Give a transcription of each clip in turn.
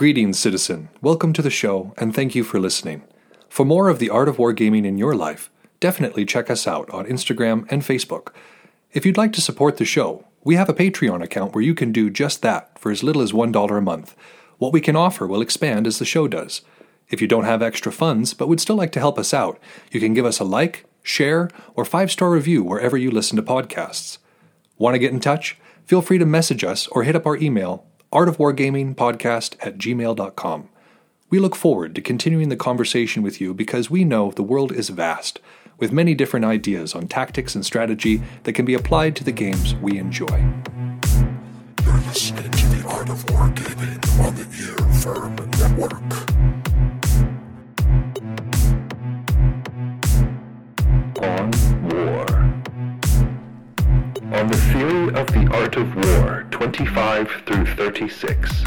Greetings, citizen. Welcome to the show, and thank you for listening. For more of the art of wargaming in your life, definitely check us out on Instagram and Facebook. If you'd like to support the show, we have a Patreon account where you can do just that for as little as $1 a month. What we can offer will expand as the show does. If you don't have extra funds but would still like to help us out, you can give us a like, share, or 5-star review wherever you listen to podcasts. Want to get in touch? Feel free to message us or hit up our email, artofwargamingpodcast@gmail.com. We look forward to continuing the conversation with you because we know the world is vast, with many different ideas on tactics and strategy that can be applied to the games we enjoy. You're listening to the Art of Wargaming on the earWyrm Network. On War. On the theory of the art of war, 25 through 36.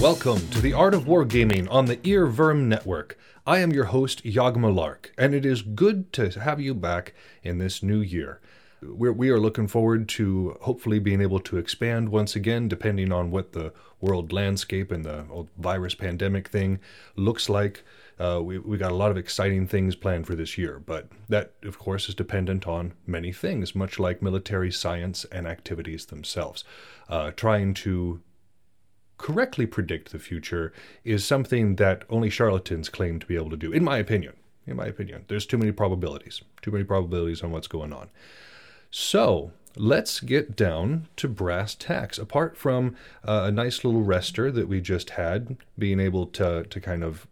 Welcome to the Art of Wargaming on the earWyrm Network. I am your host, Yagmalark, and it is good to have you back in this new year. We are looking forward to hopefully being able to expand once again, depending on what the world landscape and the old virus pandemic thing looks like. We got a lot of exciting things planned for this year, but that, of course, is dependent on many things, much like military science and activities themselves. Trying to correctly predict the future is something that only charlatans claim to be able to do, in my opinion. There's too many probabilities on what's going on. So let's get down to brass tacks. Apart from a nice little rester that we just had, being able to kind of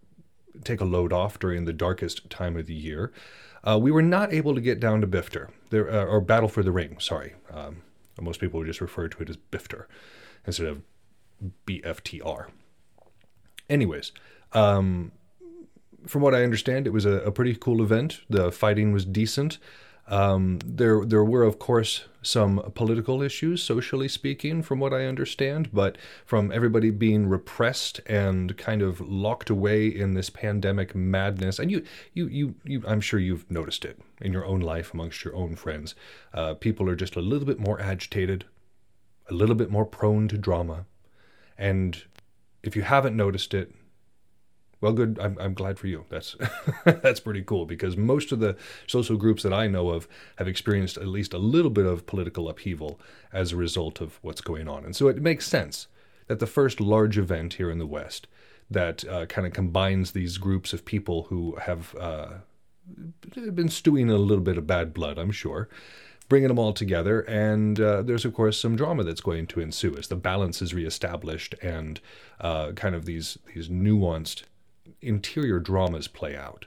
take a load off during the darkest time of the year, we were not able to get down to Bifter, or Battle for the Ring, sorry. Most people would just refer to it as Bifter instead of BFTR. Anyways, from what I understand, it was a pretty cool event. The fighting was decent. There were, of course, some political issues, socially speaking, from what I understand, but from everybody being repressed and kind of locked away in this pandemic madness. And you I'm sure you've noticed it in your own life amongst your own friends. People are just a little bit more agitated, a little bit more prone to drama. And if you haven't noticed it, well, good. I'm glad for you. That's that's pretty cool, because most of the social groups that I know of have experienced at least a little bit of political upheaval as a result of what's going on. And so it makes sense that the first large event here in the West that kind of combines these groups of people who have been stewing in a little bit of bad blood, I'm sure, bringing them all together, and there's, of course, some drama that's going to ensue as the balance is reestablished and kind of these nuanced interior dramas play out.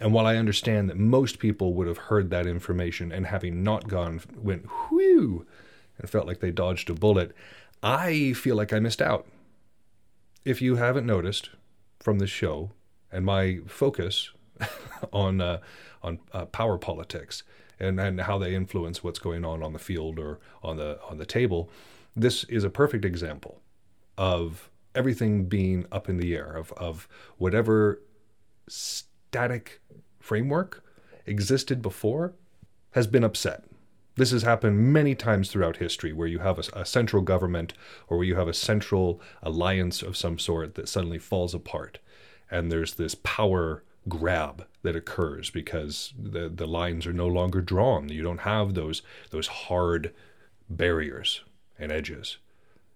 And while I understand that most people would have heard that information and having not gone, went, whew, and felt like they dodged a bullet, I feel like I missed out. If you haven't noticed from this show and my focus on power politics and how they influence what's going on the field or on the table, this is a perfect example of everything being up in the air, of whatever static framework existed before has been upset. This has happened many times throughout history, where you have a central government or where you have a central alliance of some sort that suddenly falls apart, and there's this power grab that occurs because the lines are no longer drawn. You don't have those hard barriers and edges.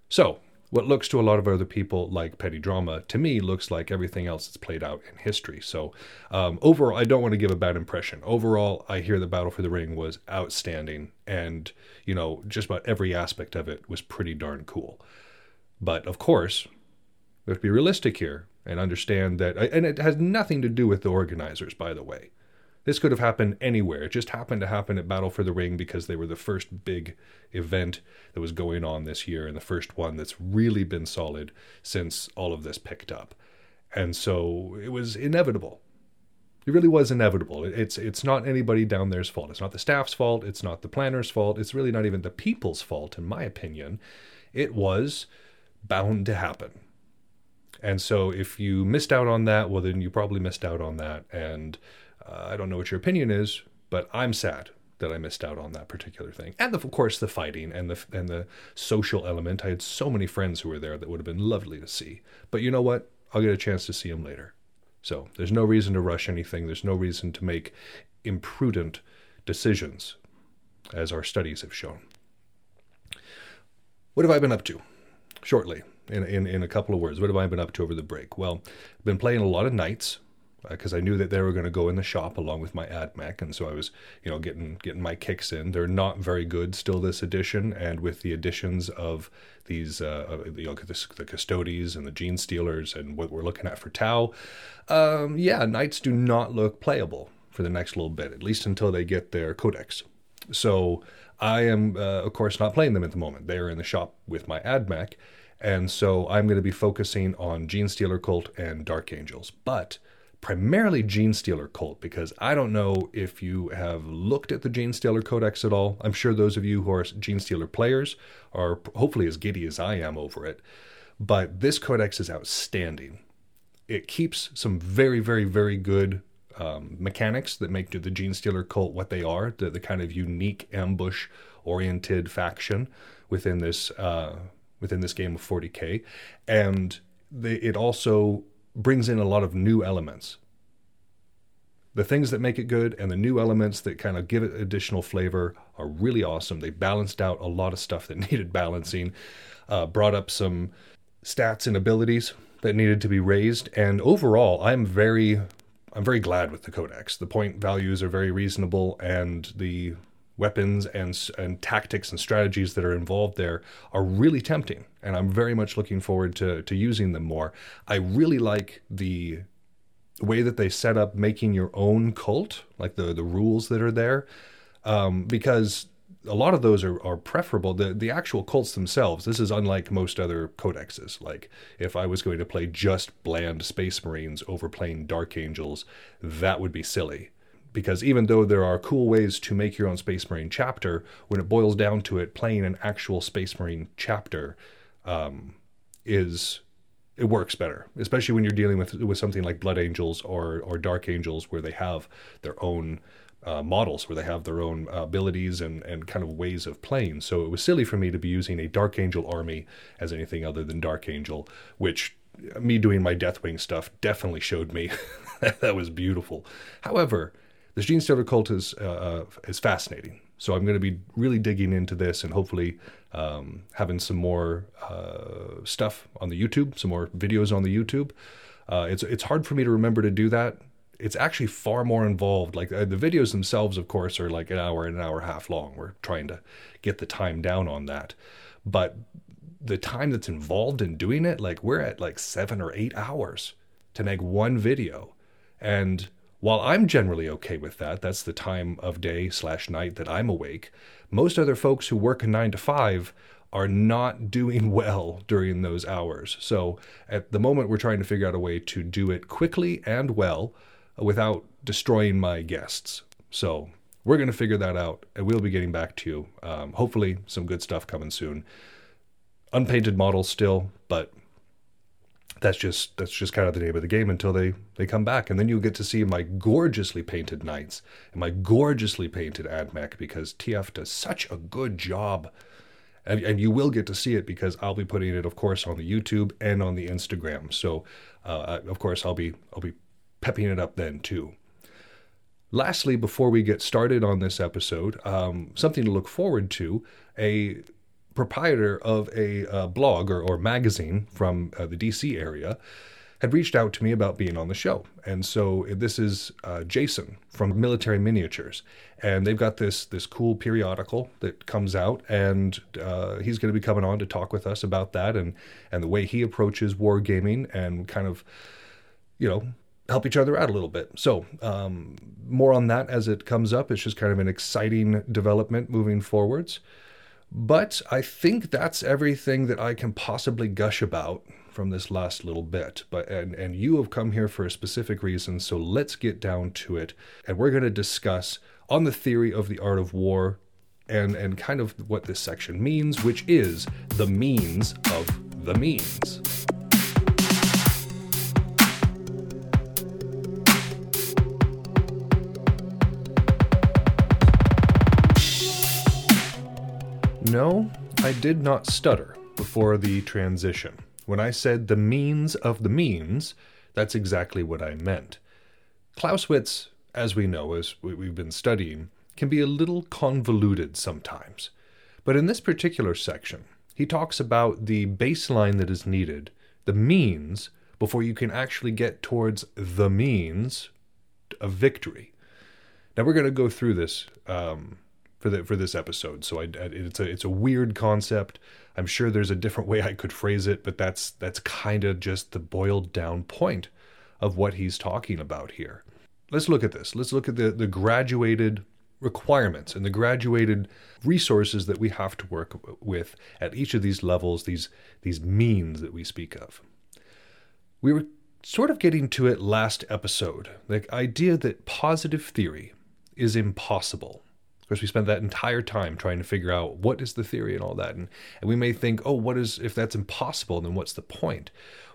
So what looks to a lot of other people like petty drama, to me, looks like everything else that's played out in history. So overall, I don't want to give a bad impression. Overall, I hear the Battle for the Ring was outstanding, and just about every aspect of it was pretty darn cool. But of course, we have to be realistic here and understand that, and it has nothing to do with the organizers, by the way. This could have happened anywhere. It just happened to happen at Battle for the Ring because they were the first big event that was going on this year, and the first one that's really been solid since all of this picked up. And so it was inevitable. It really was inevitable. It's not anybody down there's fault. It's not the staff's fault. It's not the planner's fault. It's really not even the people's fault, in my opinion. It was bound to happen. And so if you missed out on that, well, then you probably missed out on that. And I don't know what your opinion is, but I'm sad. that I missed out on that particular thing. And of course, the fighting and the social element. I had so many friends who were there that would have been lovely to see. But you know what? I'll get a chance to see them later. So there's no reason to rush anything. There's no reason to make imprudent decisions, as our studies have shown. What have I been up to? Shortly, in a couple of words, what have I been up to over the break? Well, I've been playing a lot of nights, because I knew that they were going to go in the shop along with my AdMech, and so I was, you know, getting my kicks in. They're not very good still this edition, and with the additions of these, you know, the Custodes and the Gene Stealers and what we're looking at for Tau, yeah, knights do not look playable for the next little bit, at least until they get their codex. So I am, of course, not playing them at the moment. They are in the shop with my AdMech, and so I'm going to be focusing on Gene Stealer Cult and Dark Angels, but primarily Gene Stealer Cult, because I don't know if you have looked at the Gene Stealer Codex at all. I'm sure those of you who are Gene Stealer players are hopefully as giddy as I am over it, but this Codex is outstanding. It keeps some very, very, very good mechanics that make the Gene Stealer Cult what they are, the kind of unique ambush-oriented faction within this game of 40k, and it also brings in a lot of new elements. The things that make it good and the new elements that kind of give it additional flavor are really awesome. They balanced out a lot of stuff that needed balancing, brought up some stats and abilities that needed to be raised, and overall I'm very glad with the Codex. The point values are very reasonable, and the weapons and tactics and strategies that are involved there are really tempting, and I'm very much looking forward to using them more. I really like the way that they set up making your own cult, like the rules that are there, because a lot of those are preferable. The actual cults themselves, this is unlike most other codexes. Like, if I was going to play just bland Space Marines over playing Dark Angels, that would be silly. Because even though there are cool ways to make your own Space Marine chapter, when it boils down to it, playing an actual Space Marine chapter it works better. Especially when you're dealing with something like Blood Angels or Dark Angels, where they have their own models, where they have their own abilities and kind of ways of playing. So it was silly for me to be using a Dark Angel army as anything other than Dark Angel, which me doing my Deathwing stuff definitely showed me that was beautiful. However, the Gene Stealer Cult is fascinating, so I'm going to be really digging into this, and hopefully having some more stuff on the YouTube, some more videos on the YouTube. It's hard for me to remember to do that. It's actually far more involved. Like the videos themselves, of course, are like an hour and a half long. We're trying to get the time down on that, but the time that's involved in doing it, like we're at like 7 or 8 hours to make one video, and while I'm generally okay with that, that's the time of day / night that I'm awake, most other folks who work a 9 to 5 are not doing well during those hours. So at the moment, we're trying to figure out a way to do it quickly and well without destroying my guests. So we're going to figure that out, and we'll be getting back to you. Hopefully some good stuff coming soon. Unpainted models still, but that's just kind of the name of the game until they come back. And then you'll get to see my gorgeously painted knights and my gorgeously painted AdMech, because TF does such a good job. And you will get to see it, because I'll be putting it, of course, on the YouTube and on the Instagram. So, of course, I'll be pepping it up then, too. Lastly, before we get started on this episode, something to look forward to, a proprietor of a blog or magazine from the DC area had reached out to me about being on the show. And so this is Jason from Military Miniatures. And they've got this cool periodical that comes out, and he's going to be coming on to talk with us about that and the way he approaches wargaming, and kind of, you know, help each other out a little bit. So more on that as it comes up. It's just kind of an exciting development moving forwards. But I think that's everything that I can possibly gush about from this last little bit. But and you have come here for a specific reason, so let's get down to it. And we're going to discuss on the theory of the art of war and kind of what this section means, which is the means of the means. No, I did not stutter before the transition. When I said the means of the means, that's exactly what I meant. Clausewitz, as we know, as we've been studying, can be a little convoluted sometimes. But in this particular section, he talks about the baseline that is needed, the means, before you can actually get towards the means of victory. Now we're going to go through this for this episode. So it's a weird concept. I'm sure there's a different way I could phrase it, but that's kind of just the boiled down point of what he's talking about here. Let's look at this. Let's look at the graduated requirements and the graduated resources that we have to work with at each of these levels, these means that we speak of. We were sort of getting to it last episode, the idea that positive theory is impossible. Of course, we spent that entire time trying to figure out what is the theory and all that. And we may think, oh, if that's impossible, then what's the point?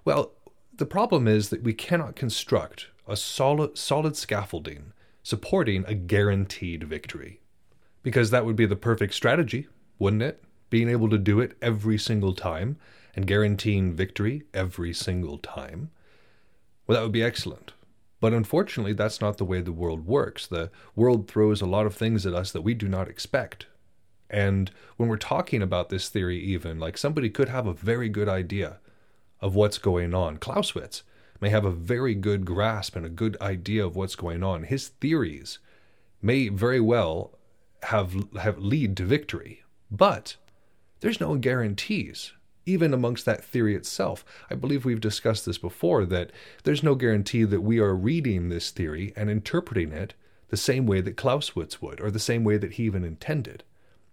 Well, the problem is that we cannot construct a solid scaffolding supporting a guaranteed victory. Because that would be the perfect strategy, wouldn't it? Being able to do it every single time and guaranteeing victory every single time. Well, that would be excellent. But unfortunately, that's not the way the world works. The world throws a lot of things at us that we do not expect. And when we're talking about this theory even, like somebody could have a very good idea of what's going on. Clausewitz may have a very good grasp and a good idea of what's going on. His theories may very well have lead to victory. But there's no guarantees, even amongst that theory itself. I believe we've discussed this before, that there's no guarantee that we are reading this theory and interpreting it the same way that Clausewitz would, or the same way that he even intended.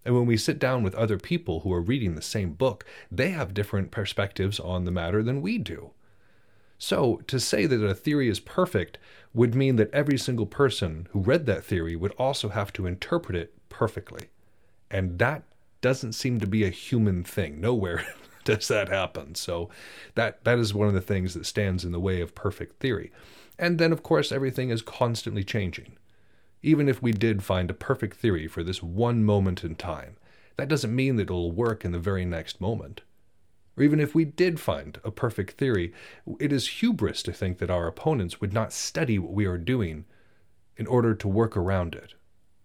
And when we sit down with other people who are reading the same book, they have different perspectives on the matter than we do. So to say that a theory is perfect would mean that every single person who read that theory would also have to interpret it perfectly. And that doesn't seem to be a human thing. Nowhere does that happen. So that is one of the things that stands in the way of perfect theory. And then, of course, everything is constantly changing. Even if we did find a perfect theory for this one moment in time, that doesn't mean that it'll work in the very next moment. Or even if we did find a perfect theory, it is hubris to think that our opponents would not study what we are doing in order to work around it.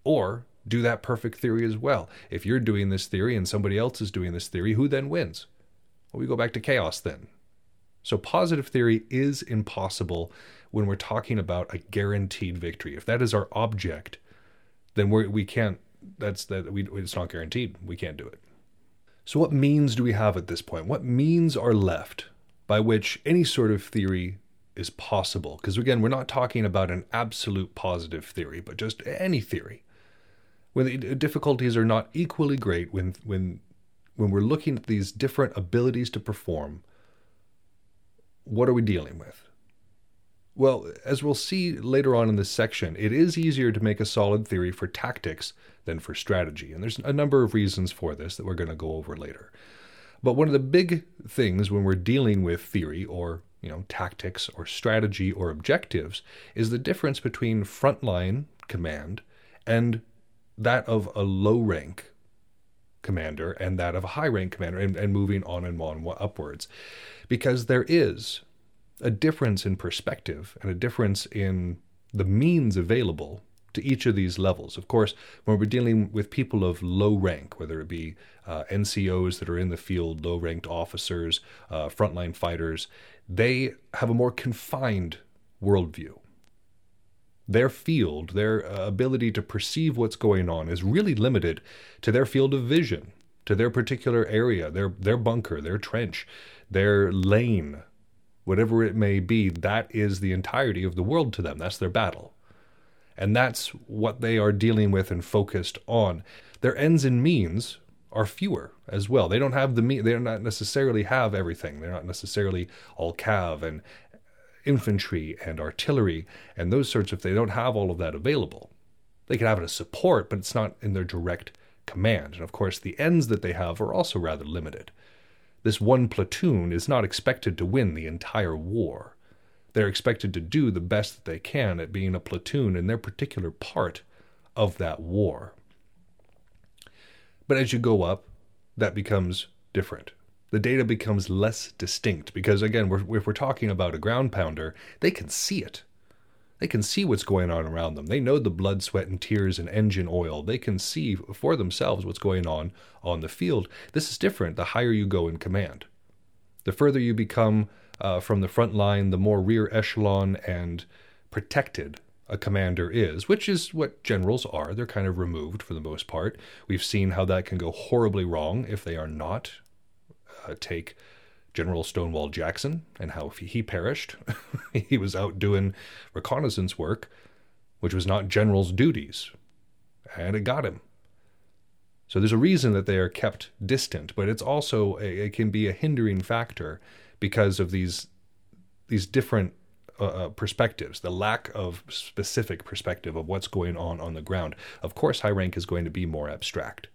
Or do that perfect theory as well. If you're doing this theory and somebody else is doing this theory, who then wins? Well, we go back to chaos then. So positive theory is impossible when we're talking about a guaranteed victory. If that is our object, then it's not guaranteed. We can't do it. So what means do we have at this point? What means are left by which any sort of theory is possible? Because again, we're not talking about an absolute positive theory, but just any theory. When the difficulties are not equally great, when we're looking at these different abilities to perform, what are we dealing with? Well, as we'll see later on in this section, it is easier to make a solid theory for tactics than for strategy. And there's a number of reasons for this that we're going to go over later. But one of the big things when we're dealing with theory or, tactics or strategy or objectives is the difference between frontline command and that of a low-rank commander and that of a high-rank commander, and moving on and on upwards. Because there is a difference in perspective and a difference in the means available to each of these levels. Of course, when we're dealing with people of low rank, whether it be NCOs that are in the field, low-ranked officers, frontline fighters, they have a more confined worldview. Their field, their ability to perceive what's going on is really limited to their field of vision, to their particular area, their bunker, their trench, their lane, whatever it may be. That is the entirety of the world to them. That's their battle. And that's what they are dealing with and focused on. Their ends and means are fewer as well. They don't have they do not necessarily have everything. They're not necessarily all cav and infantry and artillery and those sorts of things. They don't have all of that available. They can have it as support, but it's not in their direct command. And of course, the ends that they have are also rather limited. This one platoon is not expected to win the entire war. They're expected to do the best that they can at being a platoon in their particular part of that war. But as you go up, that becomes different. The data becomes less distinct because, again, if we're talking about a ground pounder, they can see it. They can see what's going on around them. They know the blood, sweat, and tears and engine oil. They can see for themselves what's going on the field. This is different the higher you go in command. The further you become from the front line, the more rear echelon and protected a commander is, which is what generals are. They're kind of removed for the most part. We've seen how that can go horribly wrong if they are not. Take General Stonewall Jackson and how he perished. He was out doing reconnaissance work, which was not general's duties, and it got him. So there's a reason that they are kept distant, but it's also it can be a hindering factor because of these different perspectives, the lack of specific perspective of what's going on the ground. Of course, high rank is going to be more abstract.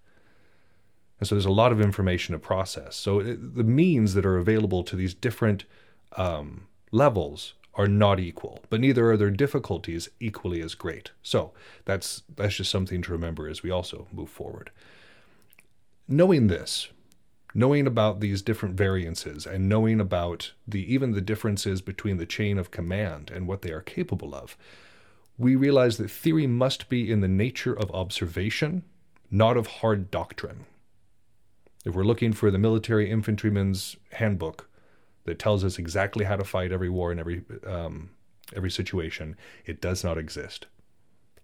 And so there's a lot of information to process. So the means that are available to these different levels are not equal, but neither are their difficulties equally as great. So that's just something to remember as we also move forward. Knowing this, knowing about these different variances and knowing about even the differences between the chain of command and what they are capable of, we realize that theory must be in the nature of observation, not of hard doctrine. If we're looking for the military infantryman's handbook that tells us exactly how to fight every war and every situation, it does not exist.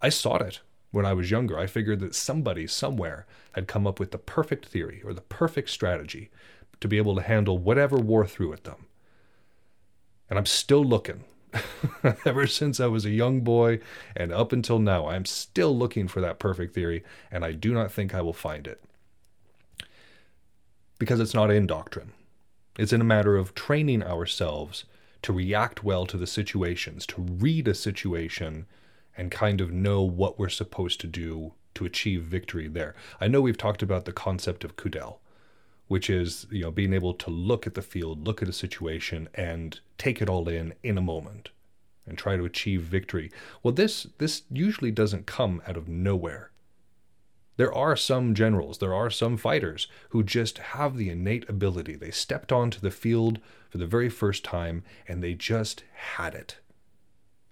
I sought it when I was younger. I figured that somebody somewhere had come up with the perfect theory or the perfect strategy to be able to handle whatever war threw at them. And I'm still looking. Ever since I was a young boy and up until now, I'm still looking for that perfect theory, and I do not think I will find it. Because it's not in doctrine. It's in a matter of training ourselves to react well to the situations, to read a situation and kind of know what we're supposed to do to achieve victory there. I know we've talked about the concept of Kudel, which is, being able to look at the field, look at a situation and take it all in a moment and try to achieve victory. Well, this usually doesn't come out of nowhere. There are some generals, there are some fighters who just have the innate ability. They stepped onto the field for the very first time and they just had it.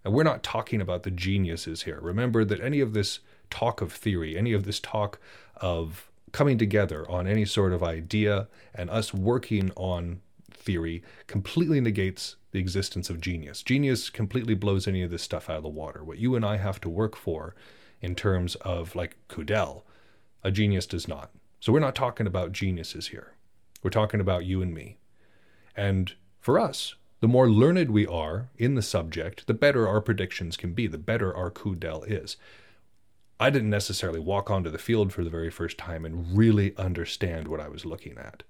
And we're not talking about the geniuses here. Remember that any of this talk of theory, any of this talk of coming together on any sort of idea and us working on theory completely negates the existence of genius. Genius completely blows any of this stuff out of the water. What you and I have to work for in terms of like Kudel, a genius does not. So we're not talking about geniuses here. We're talking about you and me. And for us, the more learned we are in the subject, the better our predictions can be, the better our Kudel is. I didn't necessarily walk onto the field for the very first time and really understand what I was looking at.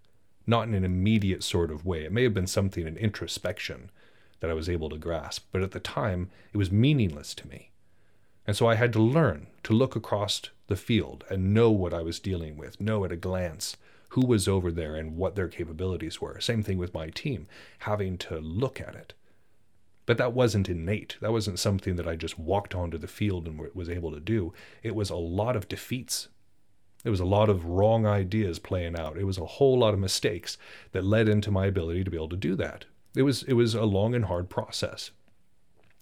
Not in an immediate sort of way. It may have been something in introspection that I was able to grasp, but at the time, it was meaningless to me. And so I had to learn to look across the field and know what I was dealing with, know at a glance who was over there and what their capabilities were. Same thing with my team, having to look at it. But that wasn't innate. That wasn't something that I just walked onto the field and was able to do. It was a lot of defeats. It was a lot of wrong ideas playing out. It was a whole lot of mistakes that led into my ability to be able to do that. It was a long and hard process.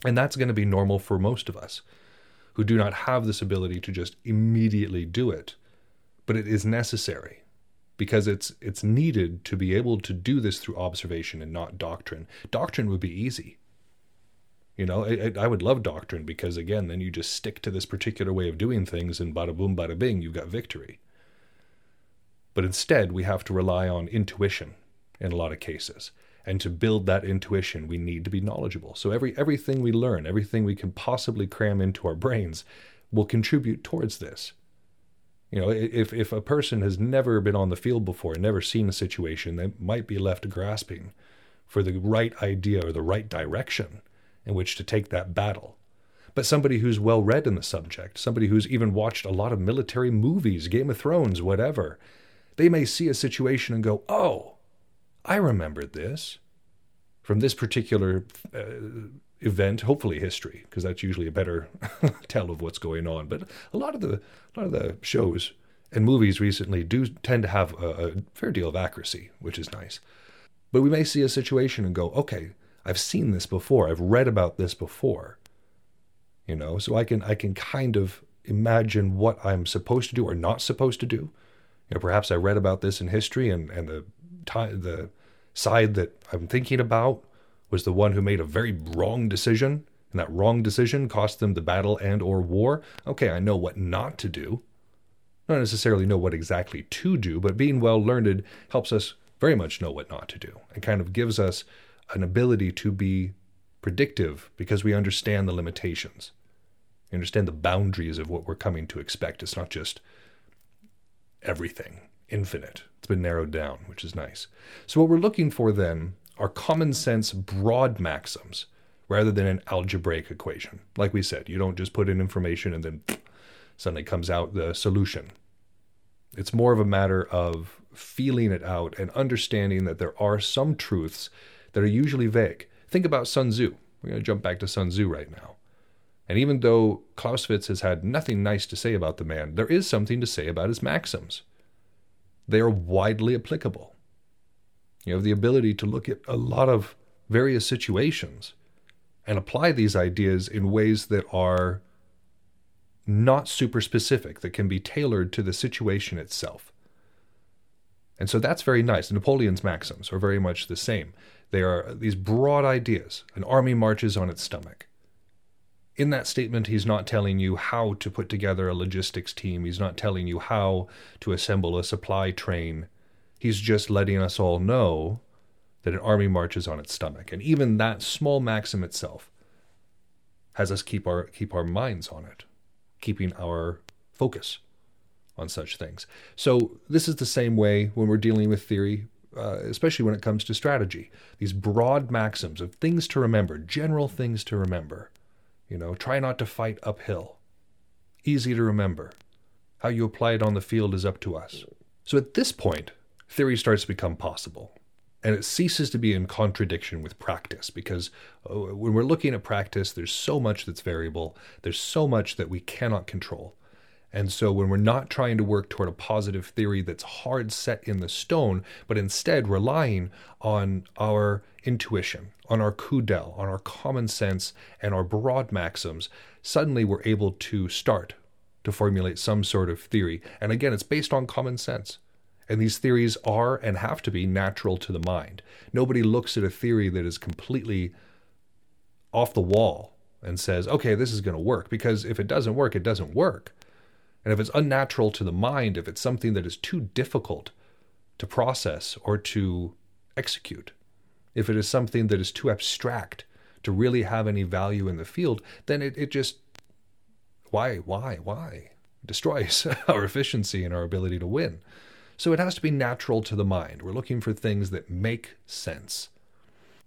And that's going to be normal for most of us who do not have this ability to just immediately do it, but it is necessary because it's needed to be able to do this through observation and not doctrine. Doctrine would be easy. I would love doctrine because, again, then you just stick to this particular way of doing things and bada boom, bada bing, you've got victory. But instead, we have to rely on intuition in a lot of cases. And to build that intuition, we need to be knowledgeable. So everything we learn, everything we can possibly cram into our brains will contribute towards this. If a person has never been on the field before, never seen a situation, they might be left grasping for the right idea or the right direction in which to take that battle. But somebody who's well-read in the subject, somebody who's even watched a lot of military movies, Game of Thrones, whatever, they may see a situation and go, oh, I remembered this from this particular event, hopefully history, because that's usually a better tell of what's going on. But a lot of the shows and movies recently do tend to have a fair deal of accuracy, which is nice. But we may see a situation and go, okay, I've seen this before. I've read about this before. You know, so I can kind of imagine what I'm supposed to do or not supposed to do. You know, perhaps I read about this in history and the side that I'm thinking about was the one who made a very wrong decision, and that wrong decision cost them the battle and or war. Okay, I know what not to do. Not necessarily know what exactly to do, but being well learned helps us very much know what not to do and kind of gives us an ability to be predictive because we understand the limitations. We understand the boundaries of what we're coming to expect. It's not just everything, infinite. It's been narrowed down, which is nice. So what we're looking for then are common sense broad maxims rather than an algebraic equation. Like we said, you don't just put in information and then suddenly comes out the solution. It's more of a matter of feeling it out and understanding that there are some truths that are usually vague. Think about Sun Tzu. We're going to jump back to Sun Tzu right now. And even though Clausewitz has had nothing nice to say about the man, there is something to say about his maxims. They are widely applicable. You have the ability to look at a lot of various situations and apply these ideas in ways that are not super specific, that can be tailored to the situation itself. And so that's very nice. Napoleon's maxims are very much the same. They are these broad ideas. An army marches on its stomach. In that statement, he's not telling you how to put together a logistics team. He's not telling you how to assemble a supply train. He's just letting us all know that an army marches on its stomach. And even that small maxim itself has us keep our minds on it, keeping our focus on such things. So this is the same way when we're dealing with theory, especially when it comes to strategy. These broad maxims of things to remember, general things to remember. You know, try not to fight uphill. Easy to remember. How you apply it on the field is up to us. So at this point, theory starts to become possible. And it ceases to be in contradiction with practice, because when we're looking at practice, there's so much that's variable. There's so much that we cannot control. And so when we're not trying to work toward a positive theory that's hard set in the stone, but instead relying on our intuition, on our coup d'œil, on our common sense and our broad maxims, suddenly we're able to start to formulate some sort of theory. And again, it's based on common sense. And these theories are and have to be natural to the mind. Nobody looks at a theory that is completely off the wall and says, okay, this is going to work. Because if it doesn't work, it doesn't work. And if it's unnatural to the mind, if it's something that is too difficult to process or to execute, if it is something that is too abstract to really have any value in the field, then it just, why? Destroys our efficiency and our ability to win. So it has to be natural to the mind. We're looking for things that make sense.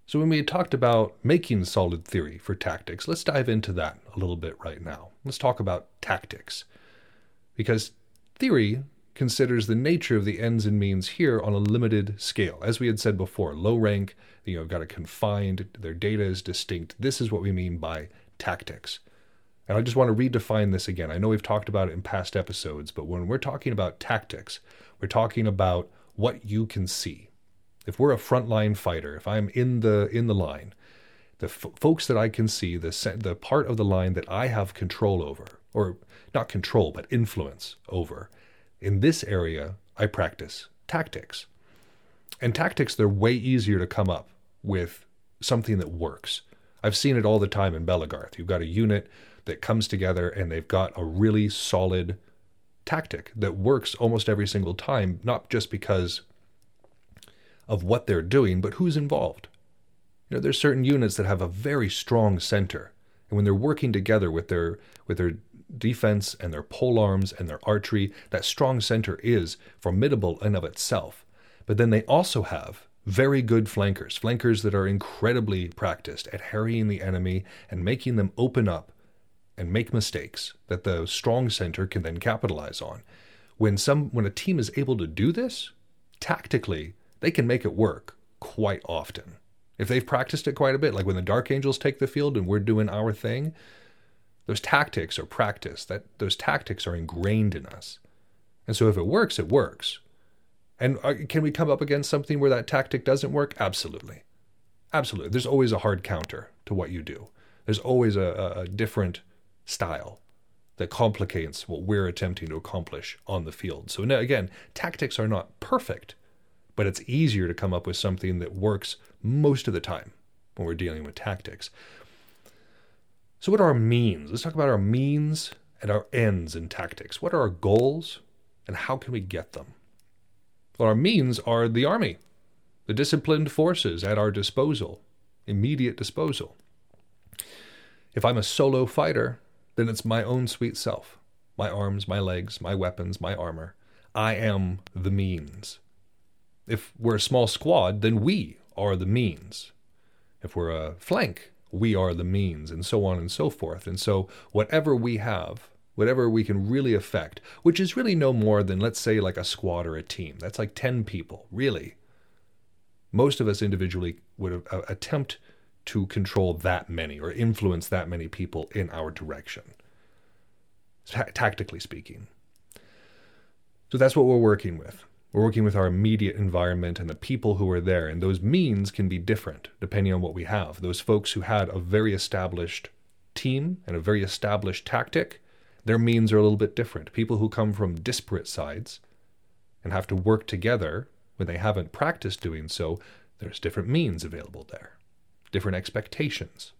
So when we had talked about making solid theory for tactics, let's dive into that a little bit right now. Let's talk about tactics. Because theory considers the nature of the ends and means here on a limited scale. As we had said before, low rank, you know, I've got it confined, their data is distinct. This is what we mean by tactics. And I just want to redefine this again. I know we've talked about it in past episodes, but when we're talking about tactics, we're talking about what you can see. If we're a frontline fighter, if I'm in the line, the folks that I can see, the part of the line that I have control over, or not control, but influence over. In this area, I practice tactics. And tactics, they're way easier to come up with something that works. I've seen it all the time in Belegarth. You've got a unit that comes together and they've got a really solid tactic that works almost every single time, not just because of what they're doing, but who's involved. You know, there's certain units that have a very strong center. And when they're working together with their defense and their pole arms and their archery, that strong center is formidable in of itself. But then they also have very good flankers that are incredibly practiced at harrying the enemy and making them open up and make mistakes that the strong center can then capitalize on. When a team is able to do this, tactically, they can make it work quite often. If they've practiced it quite a bit, like when the Dark Angels take the field and we're doing our thing, those tactics are practiced. Those tactics are ingrained in us. And so if it works, it works. And can we come up against something where that tactic doesn't work? Absolutely. Absolutely. There's always a hard counter to what you do. There's always a different style that complicates what we're attempting to accomplish on the field. So now, again, tactics are not perfect, but it's easier to come up with something that works most of the time when we're dealing with tactics. So what are our means? Let's talk about our means and our ends in tactics. What are our goals and how can we get them? Well, our means are the army, the disciplined forces at our disposal, immediate disposal. If I'm a solo fighter, then it's my own sweet self, my arms, my legs, my weapons, my armor. I am the means. If we're a small squad, then we are the means. If we're a flank, we are the means, and so on and so forth. And so whatever we have, whatever we can really affect, which is really no more than, let's say, like a squad or a team. That's like 10 people, really. Most of us individually would attempt to control that many or influence that many people in our direction, tactically speaking. So that's what we're working with. We're working with our immediate environment and the people who are there, and those means can be different depending on what we have. Those folks who had a very established team and a very established tactic, their means are a little bit different. People who come from disparate sides and have to work together when they haven't practiced doing so, there's different means available there, different expectations.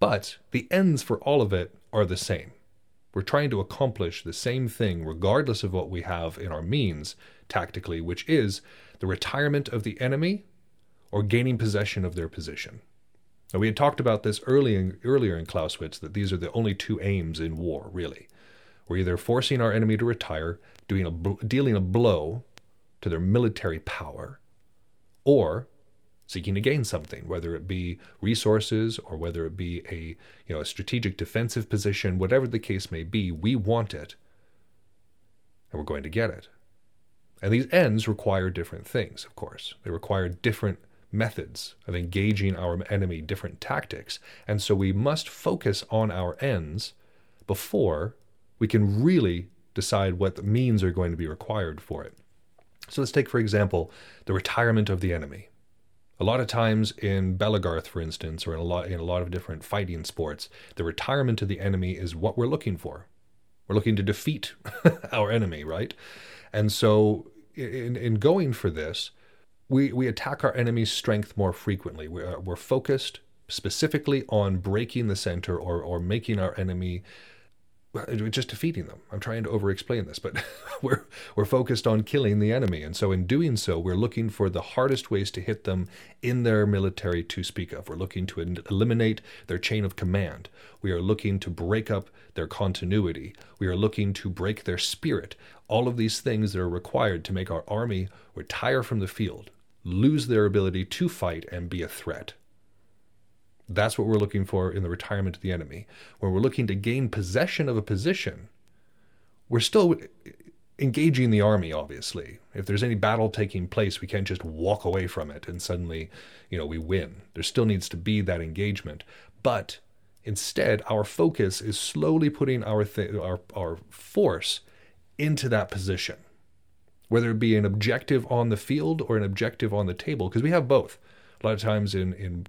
But the ends for all of it are the same. We're trying to accomplish the same thing regardless of what we have in our means tactically, which is the retirement of the enemy or gaining possession of their position. Now, we had talked about this earlier in Clausewitz, that these are the only two aims in war, really. We're either forcing our enemy to retire, dealing a blow to their military power, or seeking to gain something, whether it be resources or whether it be a strategic defensive position, whatever the case may be. We want it, and we're going to get it. And these ends require different things, of course. They require different methods of engaging our enemy, different tactics. And so we must focus on our ends before we can really decide what the means are going to be required for it. So let's take, for example, the retirement of the enemy. A lot of times in Belegarth, for instance, or in a lot of different fighting sports, the retirement of the enemy is what we're looking for. We're looking to defeat our enemy, right? And so in going for this, we attack our enemy's strength more frequently. We're focused specifically on breaking the center or making our enemy, just defeating them. I'm trying to over-explain this, but we're focused on killing the enemy. And so in doing so, we're looking for the hardest ways to hit them in their military to speak of. We're looking to eliminate their chain of command. We are looking to break up their continuity. We are looking to break their spirit. All of these things that are required to make our army retire from the field, lose their ability to fight and be a threat. That's what we're looking for in the retirement of the enemy. When we're looking to gain possession of a position, we're still engaging the army, obviously. If there's any battle taking place, we can't just walk away from it and suddenly, we win. There still needs to be that engagement. But instead, our focus is slowly putting our force into that position, whether it be an objective on the field or an objective on the table, because we have both. A lot of times in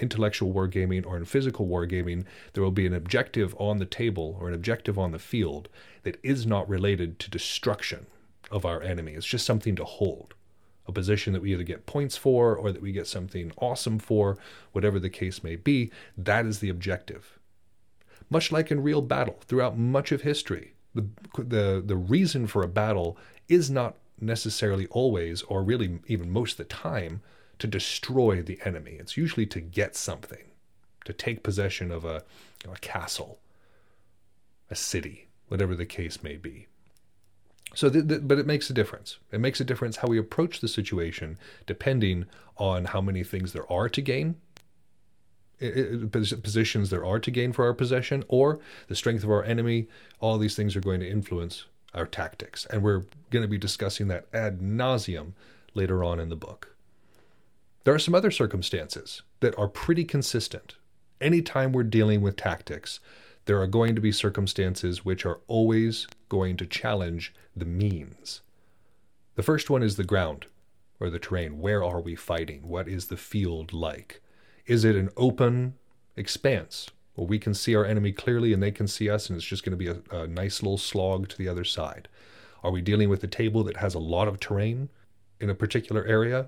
intellectual wargaming or in physical wargaming, there will be an objective on the table or an objective on the field that is not related to destruction of our enemy. It's just something to hold, a position that we either get points for or that we get something awesome for, whatever the case may be. That is the objective. Much like in real battle, throughout much of history, the reason for a battle is not necessarily always, or really even most of the time, to destroy the enemy. It's usually to get something, to take possession of a castle, a city, whatever the case may be. So, but it makes a difference. It makes a difference how we approach the situation depending on how many things there are to gain, positions there are to gain for our possession, or the strength of our enemy. All these things are going to influence our tactics. And we're going to be discussing that ad nauseum later on in the book. There are some other circumstances that are pretty consistent. Anytime we're dealing with tactics, there are going to be circumstances which are always going to challenge the means. The first one is the ground, or the terrain. Where are we fighting? What is the field like? Is it an open expanse? Well, we can see our enemy clearly and they can see us, and it's just going to be a nice little slog to the other side. Are we dealing with a table that has a lot of terrain in a particular area?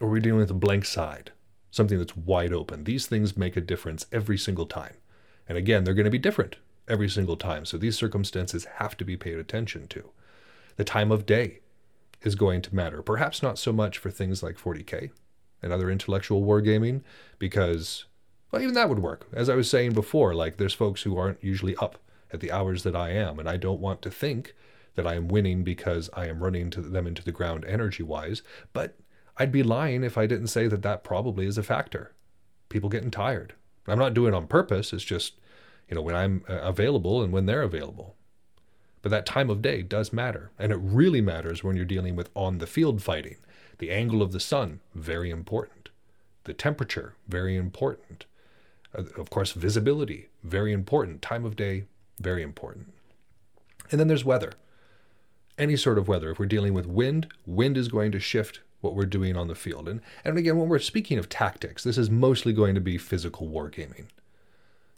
Or are we dealing with a blank side? Something that's wide open. These things make a difference every single time. And again, they're going to be different every single time. So these circumstances have to be paid attention to. The time of day is going to matter. Perhaps not so much for things like 40k and other intellectual wargaming, because, well, even that would work. As I was saying before, like, there's folks who aren't usually up at the hours that I am, and I don't want to think that I am winning because I am running to them into the ground energy-wise, but I'd be lying if I didn't say that that probably is a factor. People getting tired. I'm not doing it on purpose, it's just, you know, when I'm available and when they're available. But that time of day does matter, and it really matters when you're dealing with on-the-field fighting. The angle of the sun, very important. The temperature, very important. Of course, visibility, very important. Time of day, very important. And then there's weather. Any sort of weather. If we're dealing with wind, wind is going to shift what we're doing on the field. And again, when we're speaking of tactics, this is mostly going to be physical wargaming.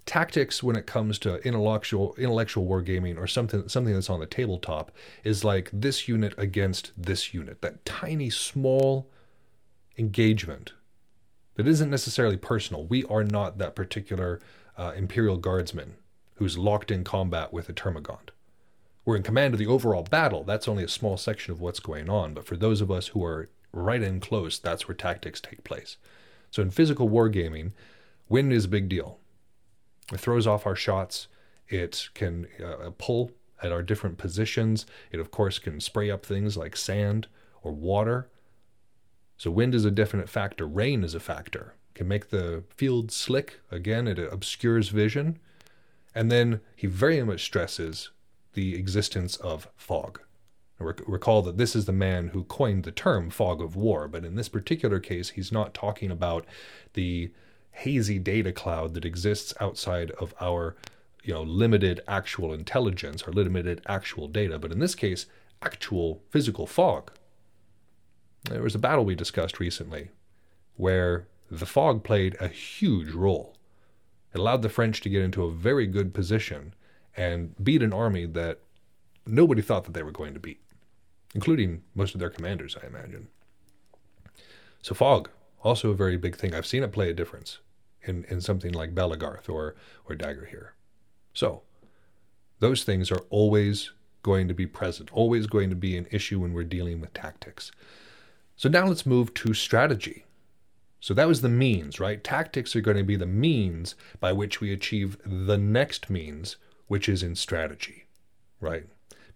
Tactics, when it comes to intellectual wargaming or something that's on the tabletop, is like this unit against this unit. That tiny, small engagement that isn't necessarily personal. We are not that particular Imperial Guardsman who's locked in combat with a termagant. We're in command of the overall battle. That's only a small section of what's going on. But for those of us who are right in close, that's where tactics take place. So in physical wargaming, wind is a big deal. It throws off our shots. It can pull at our different positions. It, of course, can spray up things like sand or water. So wind is a definite factor. Rain is a factor. It can make the field slick. Again, it obscures vision. And then he very much stresses the existence of fog. Recall that this is the man who coined the term fog of war, but in this particular case, he's not talking about the hazy data cloud that exists outside of our, you know, limited actual intelligence or limited actual data, but in this case, actual physical fog. There was a battle we discussed recently where the fog played a huge role. It allowed the French to get into a very good position and beat an army that nobody thought that they were going to beat, including most of their commanders, I imagine. So fog, also a very big thing. I've seen it play a difference in something like Belegarth or Dagger here. So those things are always going to be present, always going to be an issue when we're dealing with tactics. So now let's move to strategy. So that was the means, right? Tactics are going to be the means by which we achieve the next means, which is in strategy, right?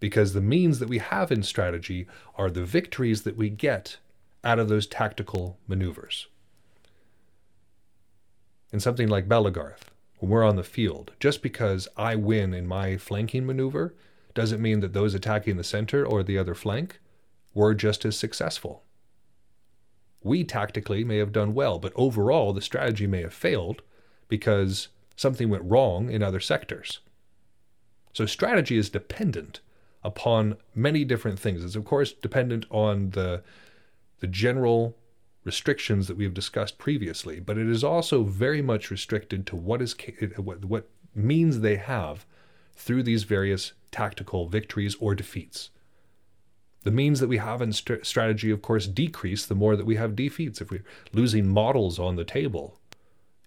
Because the means that we have in strategy are the victories that we get out of those tactical maneuvers. In something like Belegarth, when we're on the field, just because I win in my flanking maneuver doesn't mean that those attacking the center or the other flank were just as successful. We tactically may have done well, but overall the strategy may have failed because something went wrong in other sectors. So strategy is dependent upon many different things. It's of course dependent on the general restrictions that we've discussed previously, but it is also very much restricted to what means they have through these various tactical victories or defeats. The means that we have in strategy, of course, decrease the more that we have defeats. If we're losing models on the table,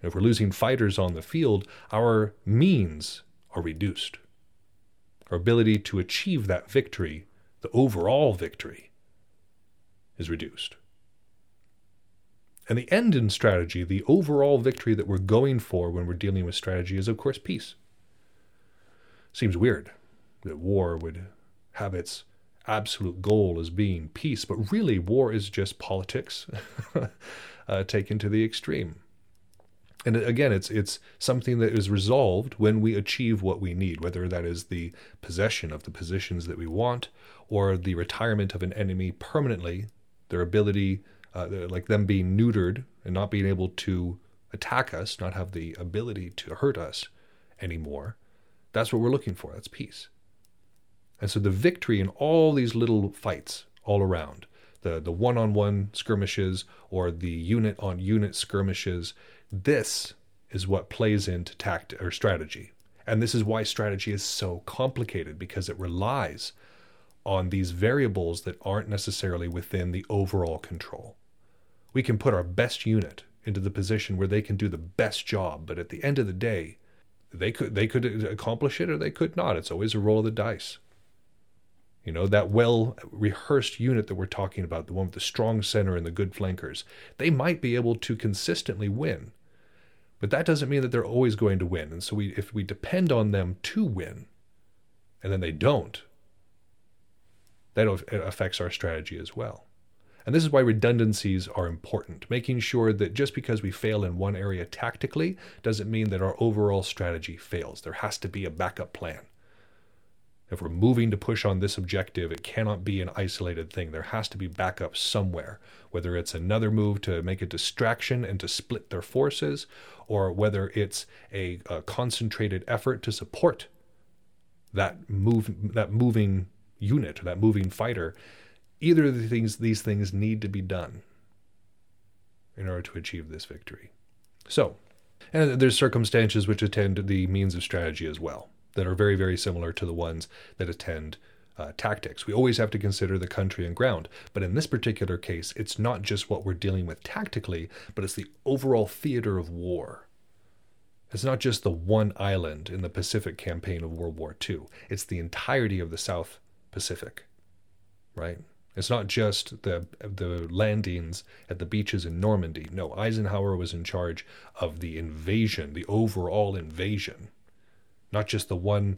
if we're losing fighters on the field, our means are reduced. Our ability to achieve that victory, the overall victory, is reduced. And the end in strategy, the overall victory that we're going for when we're dealing with strategy, is of course peace. Seems weird that war would have its absolute goal as being peace, but really war is just politics taken to the extreme. And again, it's something that is resolved when we achieve what we need, whether that is the possession of the positions that we want or the retirement of an enemy permanently. Their ability, like them being neutered and not being able to attack us, not have the ability to hurt us anymore. That's what we're looking for. That's peace. And so the victory in all these little fights all around, the one-on-one skirmishes or the unit-on-unit skirmishes, this is what plays into tactic or strategy. And this is why strategy is so complicated, because it relies on these variables that aren't necessarily within the overall control. We can put our best unit into the position where they can do the best job, but at the end of the day, they could accomplish it or they could not. It's always a roll of the dice. You know, that well-rehearsed unit that we're talking about, the one with the strong center and the good flankers, they might be able to consistently win, but that doesn't mean that they're always going to win. And so if we depend on them to win, and then they don't, that affects our strategy as well. And this is why redundancies are important. Making sure that just because we fail in one area tactically doesn't mean that our overall strategy fails. There has to be a backup plan. If we're moving to push on this objective, it cannot be an isolated thing. There has to be backup somewhere, whether it's another move to make a distraction and to split their forces, or whether it's a concentrated effort to support that moving unit, or that moving fighter. Either of these things need to be done in order to achieve this victory. So, and there's circumstances which attend the means of strategy as well that are very, very similar to the ones that attend tactics. We always have to consider the country and ground, but in this particular case, it's not just what we're dealing with tactically, but it's the overall theater of war. It's not just the one island in the Pacific campaign of World War II. It's the entirety of the South Pacific, right? It's not just the landings at the beaches in Normandy. No, Eisenhower was in charge of the invasion, the overall invasion. Not just the one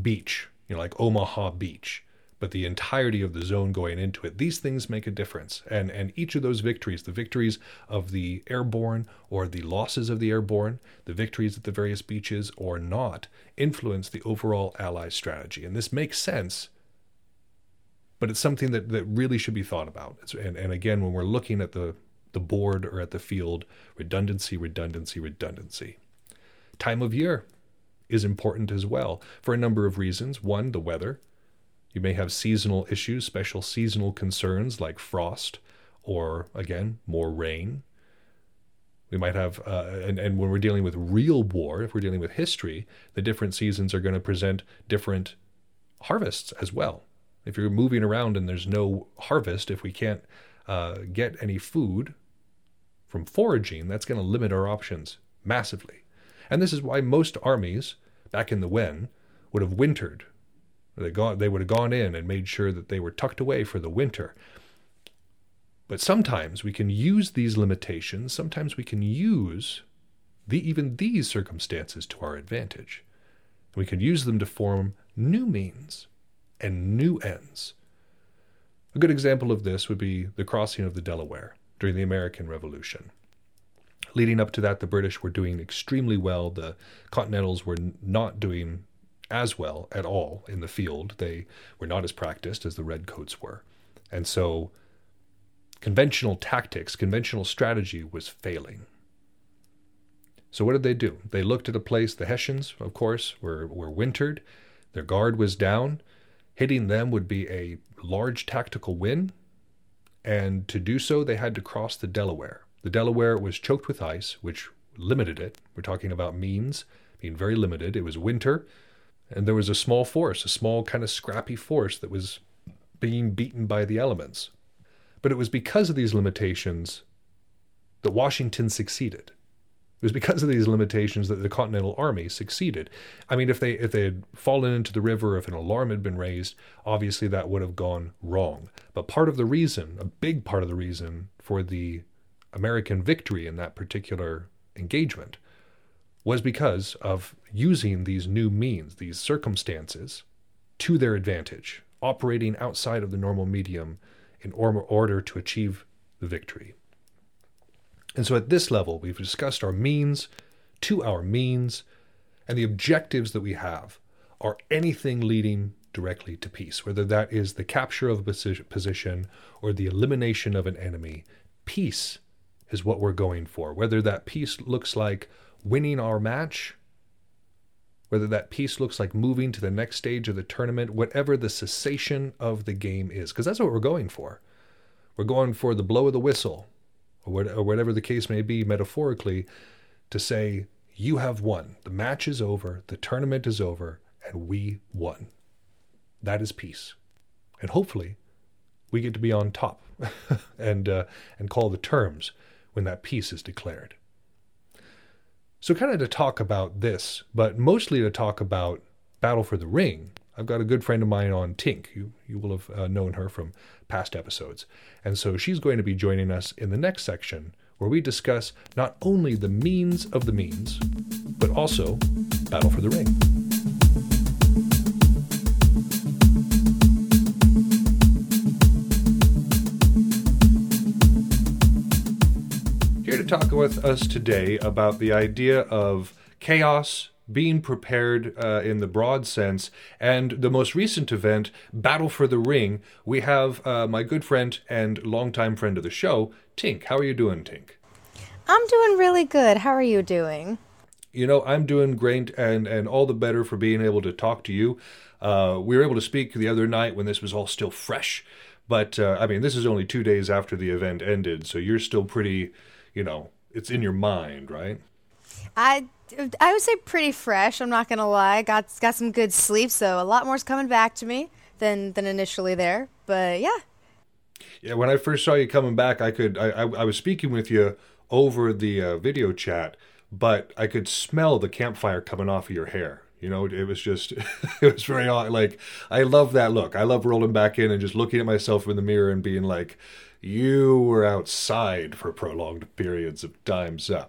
beach, like Omaha Beach, but the entirety of the zone going into it. These things make a difference. And each of those victories, the victories of the airborne or the losses of the airborne, the victories at the various beaches or not, influence the overall ally strategy. And this makes sense, but it's something that really should be thought about. And again, when we're looking at the board or at the field, redundancy. Time of year is important as well for a number of reasons. One, the weather. You may have seasonal issues, special seasonal concerns like frost or, again, more rain. We might have, and when we're dealing with real war, if we're dealing with history, the different seasons are going to present different harvests as well. If you're moving around and there's no harvest, if we can't get any food from foraging, that's going to limit our options massively. And this is why most armies back in the when would have wintered. They would have gone in and made sure that they were tucked away for the winter. But sometimes we can use these limitations. Sometimes we can use even these circumstances to our advantage. We can use them to form new means and new ends. A good example of this would be the crossing of the Delaware during the American Revolution. Leading up to that, the British were doing extremely well. The Continentals were not doing as well at all in the field. They were not as practiced as the Redcoats were. And so conventional tactics, conventional strategy was failing. So what did they do? They looked at a place. The Hessians, of course, were wintered. Their guard was down. Hitting them would be a large tactical win, and to do so, they had to cross the Delaware. The Delaware was choked with ice, which limited it. We're talking about means being very limited. It was winter, and there was a small force, a small kind of scrappy force that was being beaten by the elements. But it was because of these limitations that Washington succeeded. It was because of these limitations that the Continental Army succeeded. I mean, if they had fallen into the river, if an alarm had been raised, obviously that would have gone wrong. But part of the reason, a big part of the reason for the American victory in that particular engagement was because of using these new means, these circumstances, to their advantage, operating outside of the normal medium in order to achieve the victory. And so at this level, we've discussed our means to our means, and the objectives that we have are anything leading directly to peace, whether that is the capture of a position or the elimination of an enemy. Peace is what we're going for, whether that peace looks like winning our match whether that piece looks like moving to the next stage of the tournament, whatever the cessation of the game is, because that's what we're going for. We're going for the blow of the whistle, or whatever the case may be metaphorically, to say, you have won. The match is over, the tournament is over, and we won. That is peace. And hopefully, we get to be on top and call the terms when that peace is declared. So kind of to talk about this, but mostly to talk about Battle for the Ring, I've got a good friend of mine on Tink. You will have known her from past episodes. And so she's going to be joining us in the next section where we discuss not only the means of the means, but also Battle for the Ring. Here to talk with us today about the idea of chaos, being prepared in the broad sense, and the most recent event, Battle for the Ring, we have my good friend and longtime friend of the show, Tink. How are you doing, Tink? I'm doing really good. How are you doing? You know, I'm doing great, and all the better for being able to talk to you. We were able to speak the other night when this was all still fresh, but, I mean, this is only 2 days after the event ended, so you're still pretty, you know, it's in your mind, right? I would say pretty fresh, I'm not going to lie. Got some good sleep, so a lot more's coming back to me than initially there. But yeah. Yeah, when I first saw you coming back, I was speaking with you over the video chat, but I could smell the campfire coming off of your hair. You know, it was just, it was very odd. Like, I love that look. I love rolling back in and just looking at myself in the mirror and being like, you were outside for prolonged periods of time, so.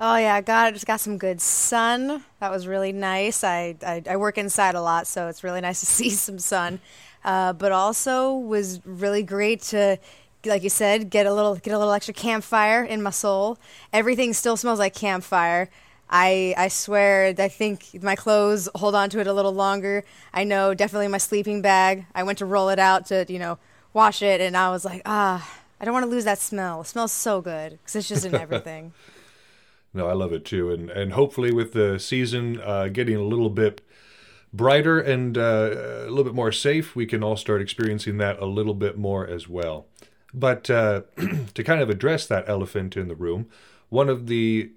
Oh, yeah, I just got some good sun. That was really nice. I work inside a lot, so it's really nice to see some sun. But also was really great to, like you said, get a little extra campfire in my soul. Everything still smells like campfire. I swear, I think my clothes hold on to it a little longer. I know, definitely my sleeping bag. I went to roll it out to, you know, wash it, and I was like, I don't want to lose that smell. It smells so good because it's just in everything. No, I love it too, and hopefully with the season getting a little bit brighter and a little bit more safe, we can all start experiencing that a little bit more as well. But to kind of address that elephant in the room, one of the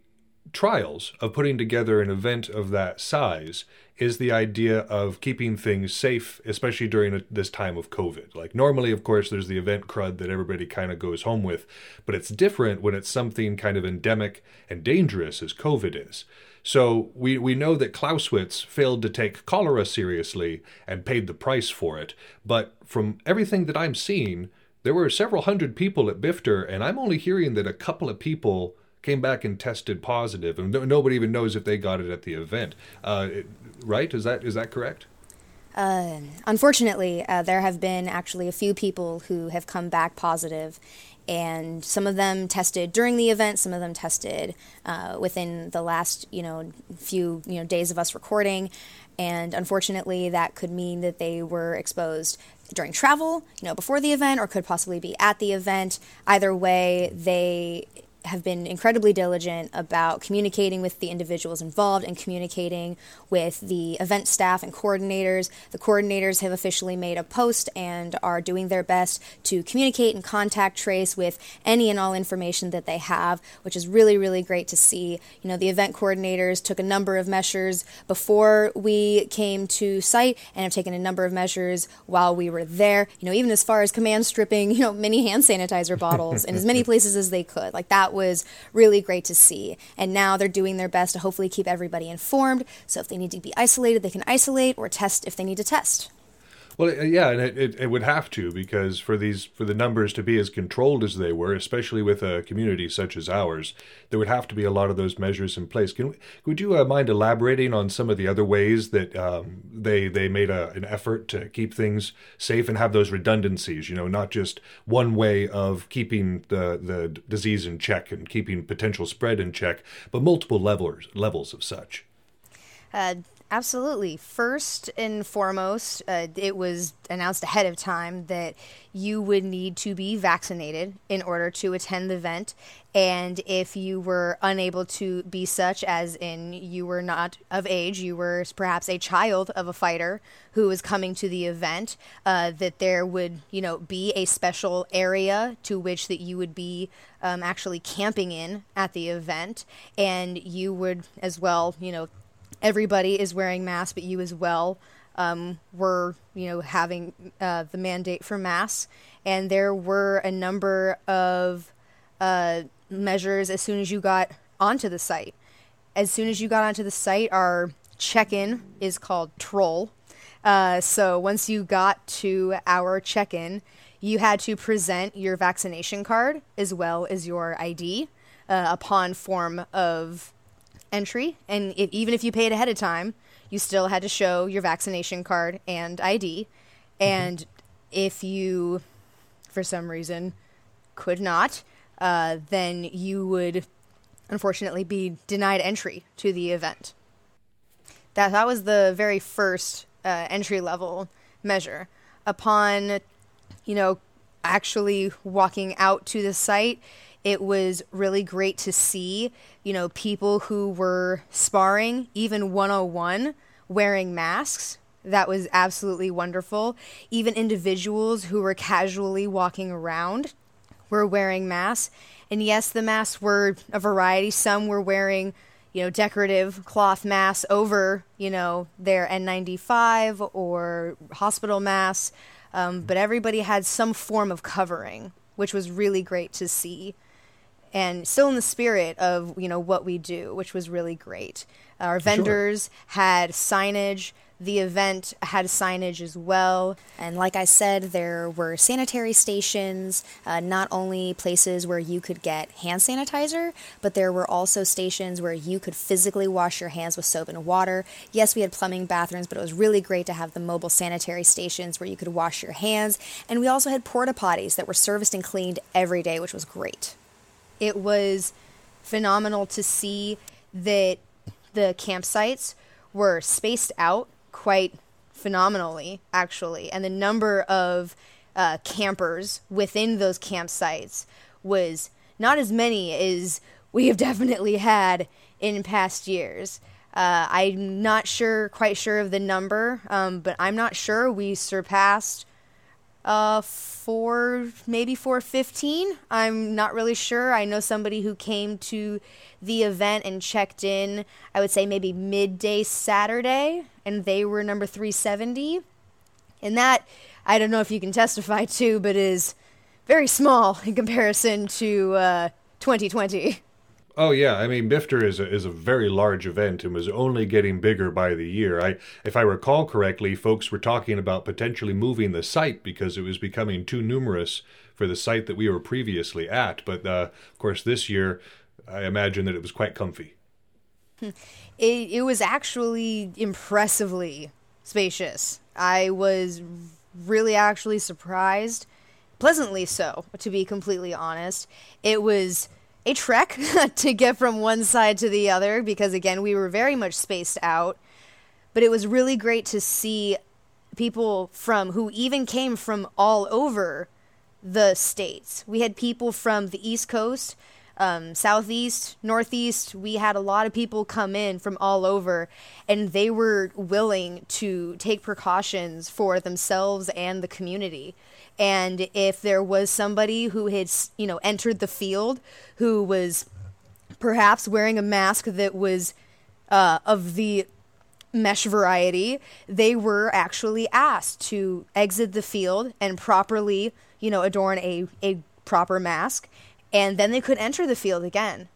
trials of putting together an event of that size is the idea of keeping things safe, especially during this time of COVID. Like normally, of course, there's the event crud that everybody kind of goes home with, but it's different when it's something kind of endemic and dangerous as COVID is. So we know that Clausewitz failed to take cholera seriously and paid the price for it. But from everything that I'm seeing, there were several hundred people at Bifter, and I'm only hearing that a couple of people came back and tested positive, and nobody even knows if they got it at the event. Right? Is that correct? Unfortunately, there have been actually a few people who have come back positive, and some of them tested during the event, some of them tested within the last few days of us recording, and unfortunately, that could mean that they were exposed during travel, before the event, or could possibly be at the event. Either way, they have been incredibly diligent about communicating with the individuals involved and communicating with the event staff and coordinators. The coordinators have officially made a post and are doing their best to communicate and contact trace with any and all information that they have, which is really, really great to see. You know, the event coordinators took a number of measures before we came to site and have taken a number of measures while we were there, even as far as command stripping, many hand sanitizer bottles in as many places as they could. Like, that was really great to see. And now they're doing their best to hopefully keep everybody informed. So if they need to be isolated, they can isolate, or test if they need to test. Well, yeah, and it would have to, because for the numbers to be as controlled as they were, especially with a community such as ours, there would have to be a lot of those measures in place. Would you mind elaborating on some of the other ways that they made an effort to keep things safe and have those redundancies? Not just one way of keeping the disease in check and keeping potential spread in check, but multiple levels of such. Absolutely. First and foremost, it was announced ahead of time that you would need to be vaccinated in order to attend the event. And if you were unable to be such, as in you were not of age, you were perhaps a child of a fighter who was coming to the event, that there would, be a special area to which that you would be actually camping in at the event. And you would as well, everybody is wearing masks, but you as well were, having the mandate for masks. And there were a number of measures as soon as you got onto the site. As soon as you got onto the site, our check-in is called Troll. So once you got to our check-in, you had to present your vaccination card as well as your ID upon form of entry. And even if you paid ahead of time, you still had to show your vaccination card and ID. And if you, for some reason, could not, then you would unfortunately be denied entry to the event. That was the very first entry level measure. Upon, actually walking out to the site, it was really great to see, people who were sparring, even 101, wearing masks. That was absolutely wonderful. Even individuals who were casually walking around were wearing masks. And yes, the masks were a variety. Some were wearing, decorative cloth masks over, their N95 or hospital masks. But everybody had some form of covering, which was really great to see. And still in the spirit of, what we do, which was really great. Our vendors had signage. The event had signage as well. And like I said, there were sanitary stations, not only places where you could get hand sanitizer, but there were also stations where you could physically wash your hands with soap and water. Yes, we had plumbing bathrooms, but it was really great to have the mobile sanitary stations where you could wash your hands. And we also had porta potties that were serviced and cleaned every day, which was great. It was phenomenal to see that the campsites were spaced out quite phenomenally, actually. And the number of campers within those campsites was not as many as we have definitely had in past years. I'm not quite sure of the number, but I'm not sure we surpassed 415. I'm not really sure. I know somebody who came to the event and checked in, I would say maybe midday Saturday, and they were number 370. And that, I don't know if you can testify to, but is very small in comparison to 2020. Oh, yeah. I mean, Bifter is a very large event and was only getting bigger by the year. If I recall correctly, folks were talking about potentially moving the site because it was becoming too numerous for the site that we were previously at. But, of course, this year, I imagine that it was quite comfy. It was actually impressively spacious. I was really actually surprised, pleasantly so, to be completely honest. It was a trek to get from one side to the other because, again, we were very much spaced out. But it was really great to see people who even came from all over the states. We had people from the East Coast, Southeast, Northeast. We had a lot of people come in from all over, and they were willing to take precautions for themselves and the community. And if there was somebody who had, entered the field who was perhaps wearing a mask that was of the mesh variety, they were actually asked to exit the field and properly, adorn a proper mask. And then they could enter the field again.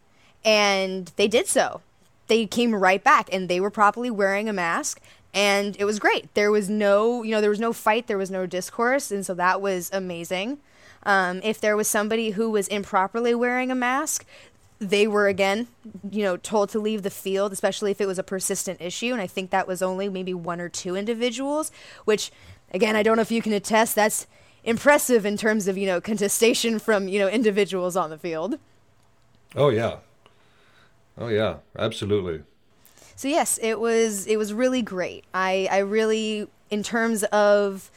And they did so. They came right back and they were properly wearing a mask. And it was great. There was no, there was no fight. There was no discourse. And so that was amazing. If there was somebody who was improperly wearing a mask, they were, again, told to leave the field, especially if it was a persistent issue. And I think that was only maybe one or two individuals, which, again, I don't know if you can attest. That's impressive in terms of, contestation from, individuals on the field. Oh, yeah. Absolutely. So yes, it was really great. I really, in terms of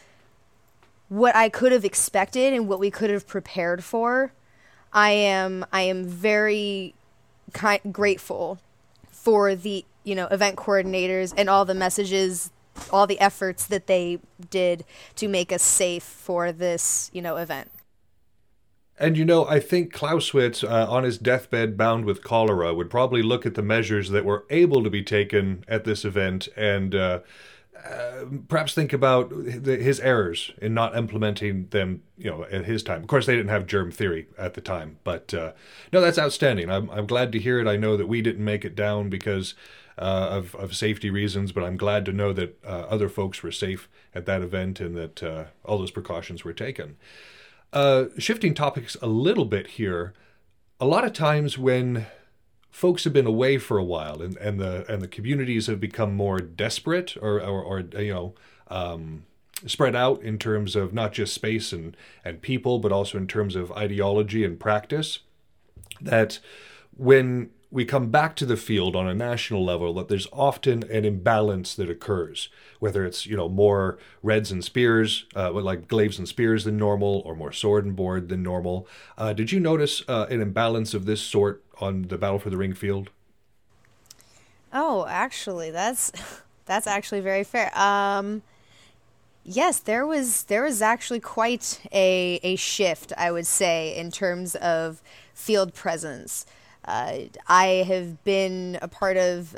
what I could have expected and what we could have prepared for, I am very grateful for the, event coordinators and all the messages, all the efforts that they did to make us safe for this, event. And, I think Clausewitz, on his deathbed bound with cholera, would probably look at the measures that were able to be taken at this event and perhaps think about his errors in not implementing them, at his time. Of course, they didn't have germ theory at the time, but no, that's outstanding. I'm glad to hear it. I know that we didn't make it down because of safety reasons, but I'm glad to know that other folks were safe at that event and that all those precautions were taken. Shifting topics a little bit here, a lot of times when folks have been away for a while and the communities have become more desperate or spread out in terms of not just space and people, but also in terms of ideology and practice, that when we come back to the field on a national level, that there's often an imbalance that occurs, whether it's, more reds and spears, like glaives and spears than normal, or more sword and board than normal. Did you notice an imbalance of this sort on the Battle for the Ring field? Oh, actually, that's actually very fair. Yes, there was actually quite a shift, I would say, in terms of field presence. I have been a part of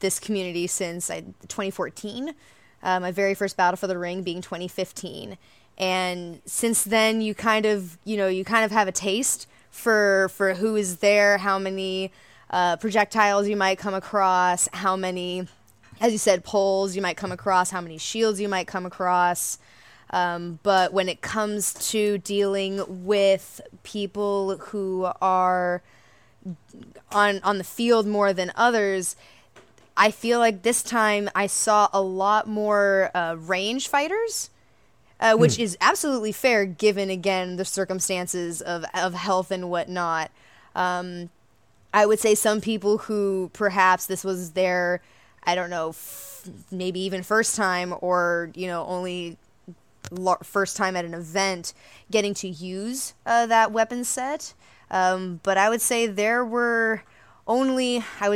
this community since 2014, my very first Battle for the Ring being 2015. And since then, you kind of have a taste for who is there, how many projectiles you might come across, how many, as you said, poles you might come across, how many shields you might come across. But when it comes to dealing with people who are on the field more than others, I feel like this time I saw a lot more range fighters, which is absolutely fair given, again, the circumstances of health and whatnot. I would say some people who perhaps this was their, I don't know, maybe even first time or, only first time at an event getting to use that weapon set. But I would say there were only, I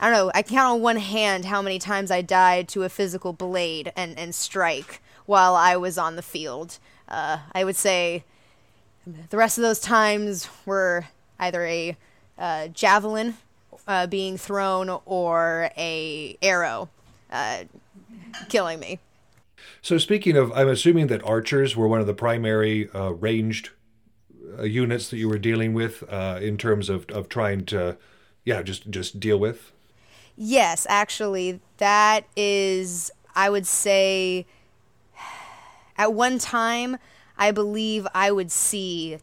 don't know, I can count on one hand how many times I died to a physical blade and strike while I was on the field. I would say the rest of those times were either a javelin being thrown or a arrow killing me. So speaking of, I'm assuming that archers were one of the primary ranged units that you were dealing with in terms of trying to, just deal with? Yes, actually, that is, I would say, at one time, I believe I would see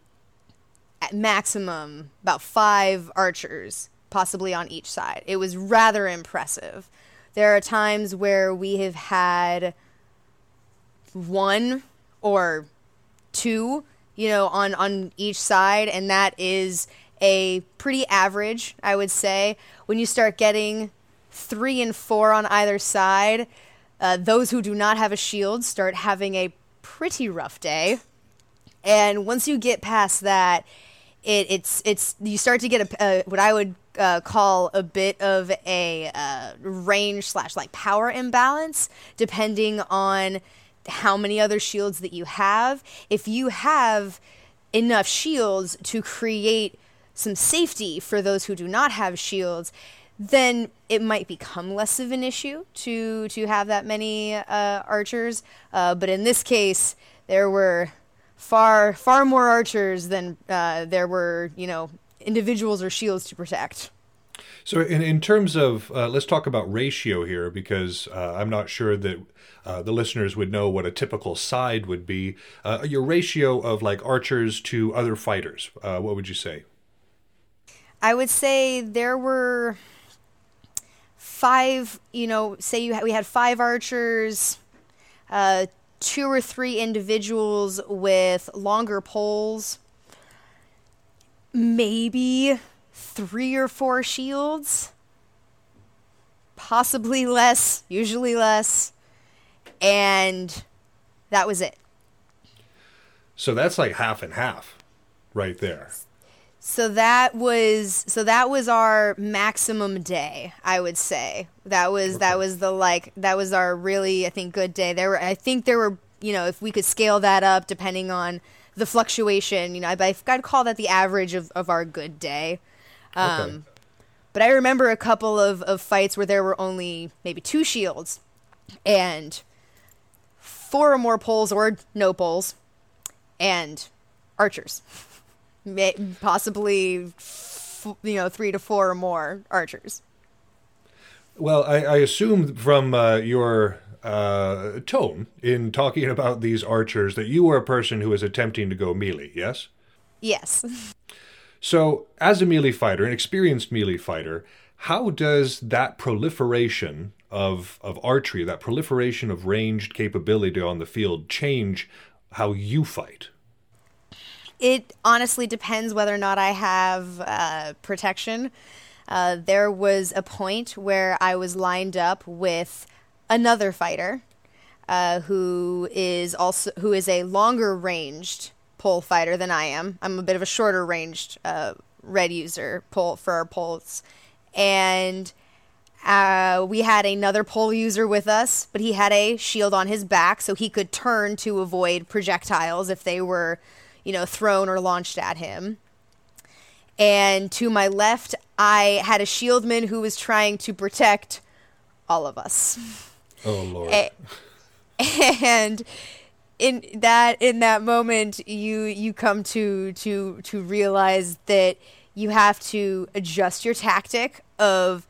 at maximum about 5 archers, possibly on each side. It was rather impressive. There are times where we have had 1 or 2 on each side, and that is a pretty average, I would say. When you start getting 3 and 4 on either side, those who do not have a shield start having a pretty rough day. And once you get past that, it's you start to get a what I would call a bit of a range / like power imbalance, depending on how many other shields that you have. If you have enough shields to create some safety for those who do not have shields, then it might become less of an issue to have that many archers. But in this case, there were far more archers than there were, individuals or shields to protect. So in terms of, let's talk about ratio here, because I'm not sure that the listeners would know what a typical side would be. Your ratio of like archers to other fighters, what would you say? I would say there were 5, say we had 5 archers, 2 or 3 individuals with longer poles, maybe 3 or 4 shields, possibly less, usually less, and that was it. So that's like half and half right there. So that was our maximum day, I would say. That was our really, I think, good day. There were, you know, if we could scale that up depending on the fluctuation, you know, I'd call that the average of our good day. Okay. But I remember a couple of fights where there were only maybe 2 shields and 4 or more poles or no poles and archers. Possibly, you know, 3 to 4 or more archers. Well, I assume from your tone in talking about these archers that you were a person who was attempting to go melee, yes? Yes. So, as a melee fighter, an experienced melee fighter, how does that proliferation of archery, that proliferation of ranged capability on the field change how you fight? It honestly depends whether or not I have protection. There was a point where I was lined up with another fighter who is a longer ranged pole fighter than I am. I'm a bit of a shorter ranged red user pole for our poles, and we had another pole user with us, but he had a shield on his back, so he could turn to avoid projectiles if they were, you know, thrown or launched at him. And to my left, I had a shieldman who was trying to protect all of us. Oh, Lord. And in that moment, you come to realize that you have to adjust your tactic of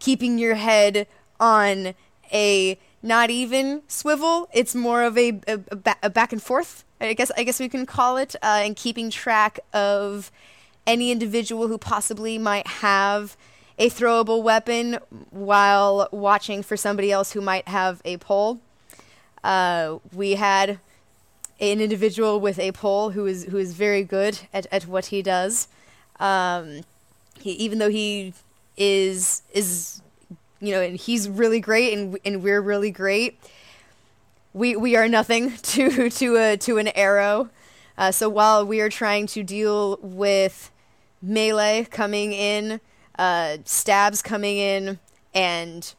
keeping your head on a not even swivel. It's more of a back and forth, I guess we can call it, and keeping track of any individual who possibly might have a throwable weapon while watching for somebody else who might have a pole. We had an individual with a pole who is very good at what he does. He, even though he is, you know, and he's really great and we're really great, We are nothing to an arrow. So while we are trying to deal with melee coming in, stabs coming in, and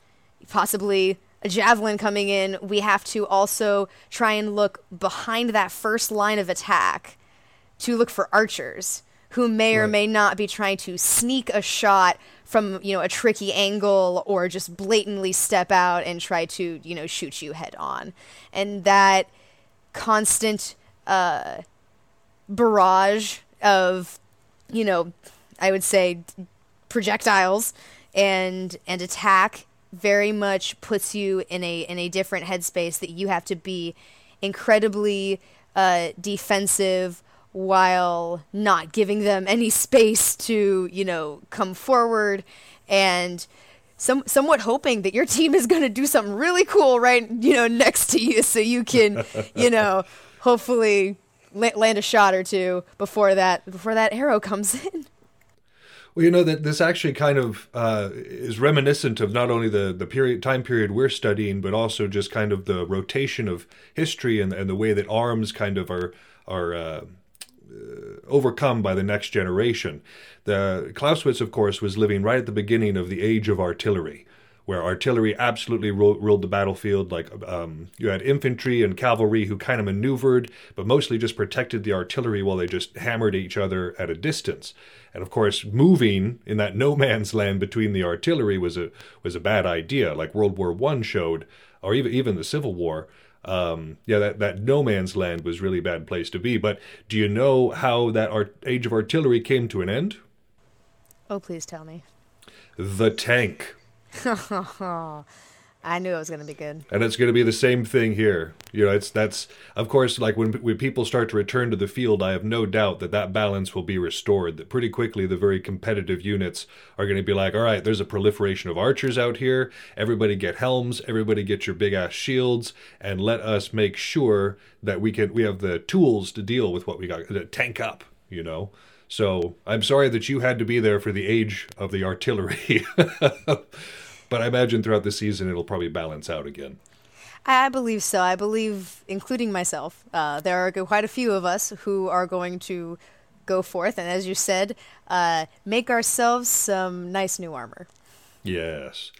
possibly a javelin coming in, we have to also try and look behind that first line of attack to look for archers who may or may not be trying to sneak a shot from, you know, a tricky angle, or just blatantly step out and try to, you know, shoot you head on. And that constant barrage of, you know, I would say projectiles and attack very much puts you in a different headspace that you have to be incredibly defensive, while not giving them any space to, you know, come forward, and somewhat hoping that your team is going to do something really cool right, you know, next to you, so you can, you know, hopefully land a shot or two before that arrow comes in. Well, you know, that this actually kind of is reminiscent of not only the time period we're studying, but also just kind of the rotation of history and the way that arms kind of are overcome by the next generation. The Clausewitz, of course, was living right at the beginning of the age of artillery, where artillery absolutely ruled the battlefield. Like you had infantry and cavalry who kind of maneuvered, but mostly just protected the artillery while they just hammered each other at a distance. And of course, moving in that no man's land between the artillery was a bad idea, like World War I showed, or even the Civil War. That no man's land was really a bad place to be. But do you know how that age of artillery came to an end? Oh, please tell me. The tank. I knew it was going to be good. And it's going to be the same thing here. You know, that's of course, like when people start to return to the field, I have no doubt that balance will be restored, that pretty quickly the very competitive units are going to be like, all right, there's a proliferation of archers out here. Everybody get helms. Everybody get your big ass shields. And let us make sure that we have the tools to deal with what we got, to tank up, you know. So I'm sorry that you had to be there for the age of the artillery. But I imagine throughout the season, it'll probably balance out again. I believe so. I believe, including myself, there are quite a few of us who are going to go forth and, as you said, make ourselves some nice new armor. Yes.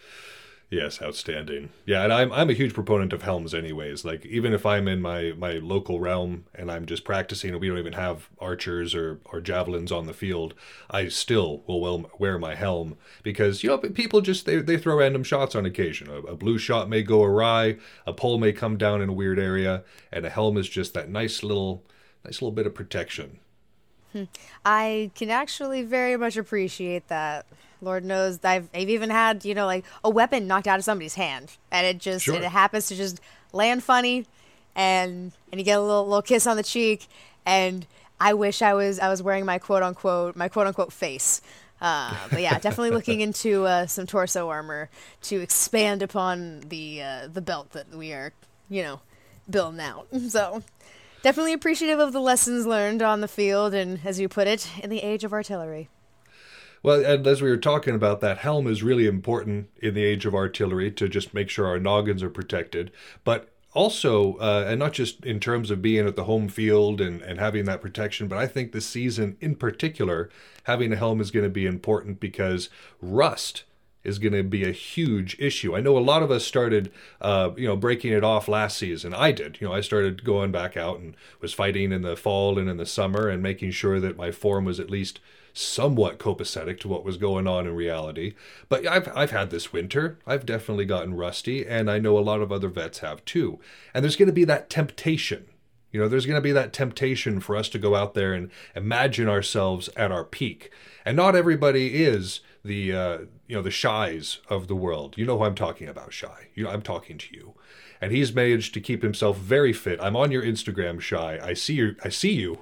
Yes, outstanding. Yeah, and I'm a huge proponent of helms anyways. Like, even if I'm in my local realm and I'm just practicing and we don't even have archers or javelins on the field, I still will wear my helm because, you know, people just, they throw random shots on occasion. A blue shot may go awry, a pole may come down in a weird area, and a helm is just that nice little bit of protection. I can actually very much appreciate that. Lord knows I've even had, you know, like a weapon knocked out of somebody's hand, and it just It happens to just land funny, and you get a little kiss on the cheek, and I wish I was wearing my quote unquote face, but yeah, definitely looking into some torso armor to expand upon the belt that we are, you know, building out. So definitely appreciative of the lessons learned on the field, and as you put it, in the age of artillery. Well, and as we were talking about, that helm is really important in the age of artillery to just make sure our noggins are protected. But also, and not just in terms of being at the home field and having that protection, but I think this season in particular, having a helm is going to be important because rust is going to be a huge issue. I know a lot of us started, breaking it off last season. I did. You know, I started going back out and was fighting in the fall and in the summer and making sure that my form was at least somewhat copacetic to what was going on in reality. But I've had this winter. I've definitely gotten rusty, and I know a lot of other vets have too. And there's going to be that temptation. You know, there's going to be that temptation for us to go out there and imagine ourselves at our peak. And not everybody is the shies of the world. You know who I'm talking about, Shy. I'm talking to you. And he's managed to keep himself very fit. I'm on your Instagram, Shy. I see you.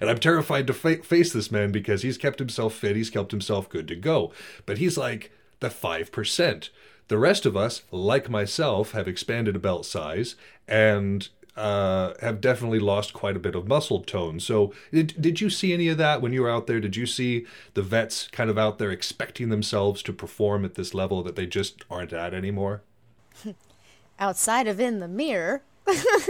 And I'm terrified to face this man because he's kept himself fit. He's kept himself good to go. But he's like the 5%. The rest of us, like myself, have expanded a belt size and have definitely lost quite a bit of muscle tone. So did you see any of that when you were out there? Did you see the vets kind of out there expecting themselves to perform at this level that they just aren't at anymore? Outside of in the mirror.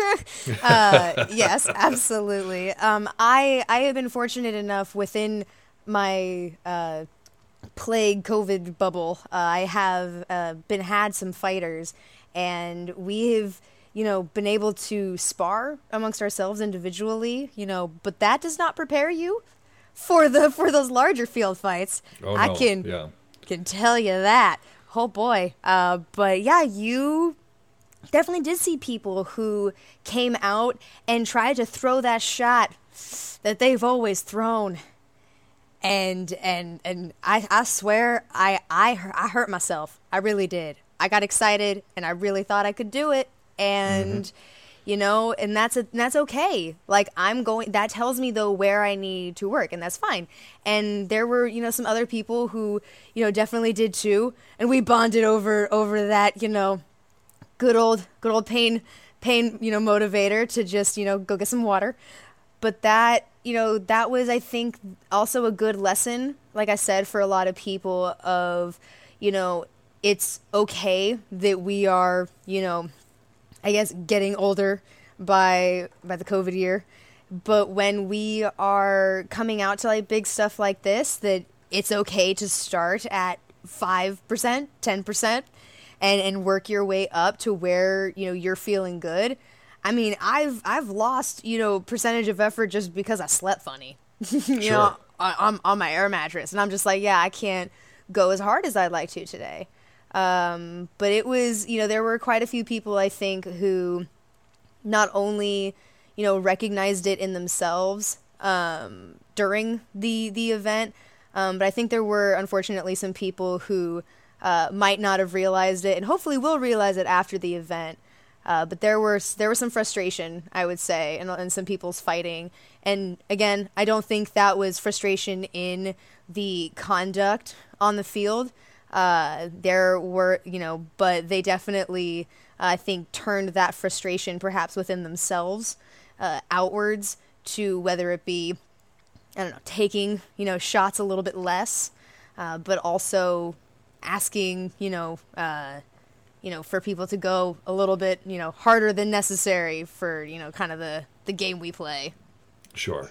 Yes, absolutely. I have been fortunate enough within my plague COVID bubble. I have had some fighters, and we have, you know, been able to spar amongst ourselves individually, you know, but that does not prepare you for those larger field fights. Oh, I can tell you that. Oh boy. But yeah, you definitely did see people who came out and tried to throw that shot that they've always thrown. And I swear I hurt myself. I really did. I got excited and I really thought I could do it. And, you know, and that's okay. Like, that tells me, though, where I need to work, and that's fine. And there were, you know, some other people who, you know, definitely did too. And we bonded over that, you know, good old pain, you know, motivator to just, you know, go get some water. But that, you know, that was, I think, also a good lesson, like I said, for a lot of people of, you know, it's okay that we are, you know, I guess getting older by the COVID year, but when we are coming out to like big stuff like this, that it's okay to start at 5%, 10%, and work your way up to where, you know, you're feeling good. I mean, I've lost, you know, percentage of effort just because I slept funny, you know, on my air mattress, and I'm just like, yeah, I can't go as hard as I'd like to today. But it was, you know, there were quite a few people, I think, who not only, you know, recognized it in themselves during the event, but I think there were, unfortunately, some people who might not have realized it and hopefully will realize it after the event. But there was some frustration, I would say, and some people's fighting. And again, I don't think that was frustration in the conduct on the field. There were, you know, but they definitely, I think, turned that frustration perhaps within themselves outwards to whether it be, I don't know, taking, you know, shots a little bit less, but also asking, for people to go a little bit, harder than necessary for, kind of the game we play. Sure.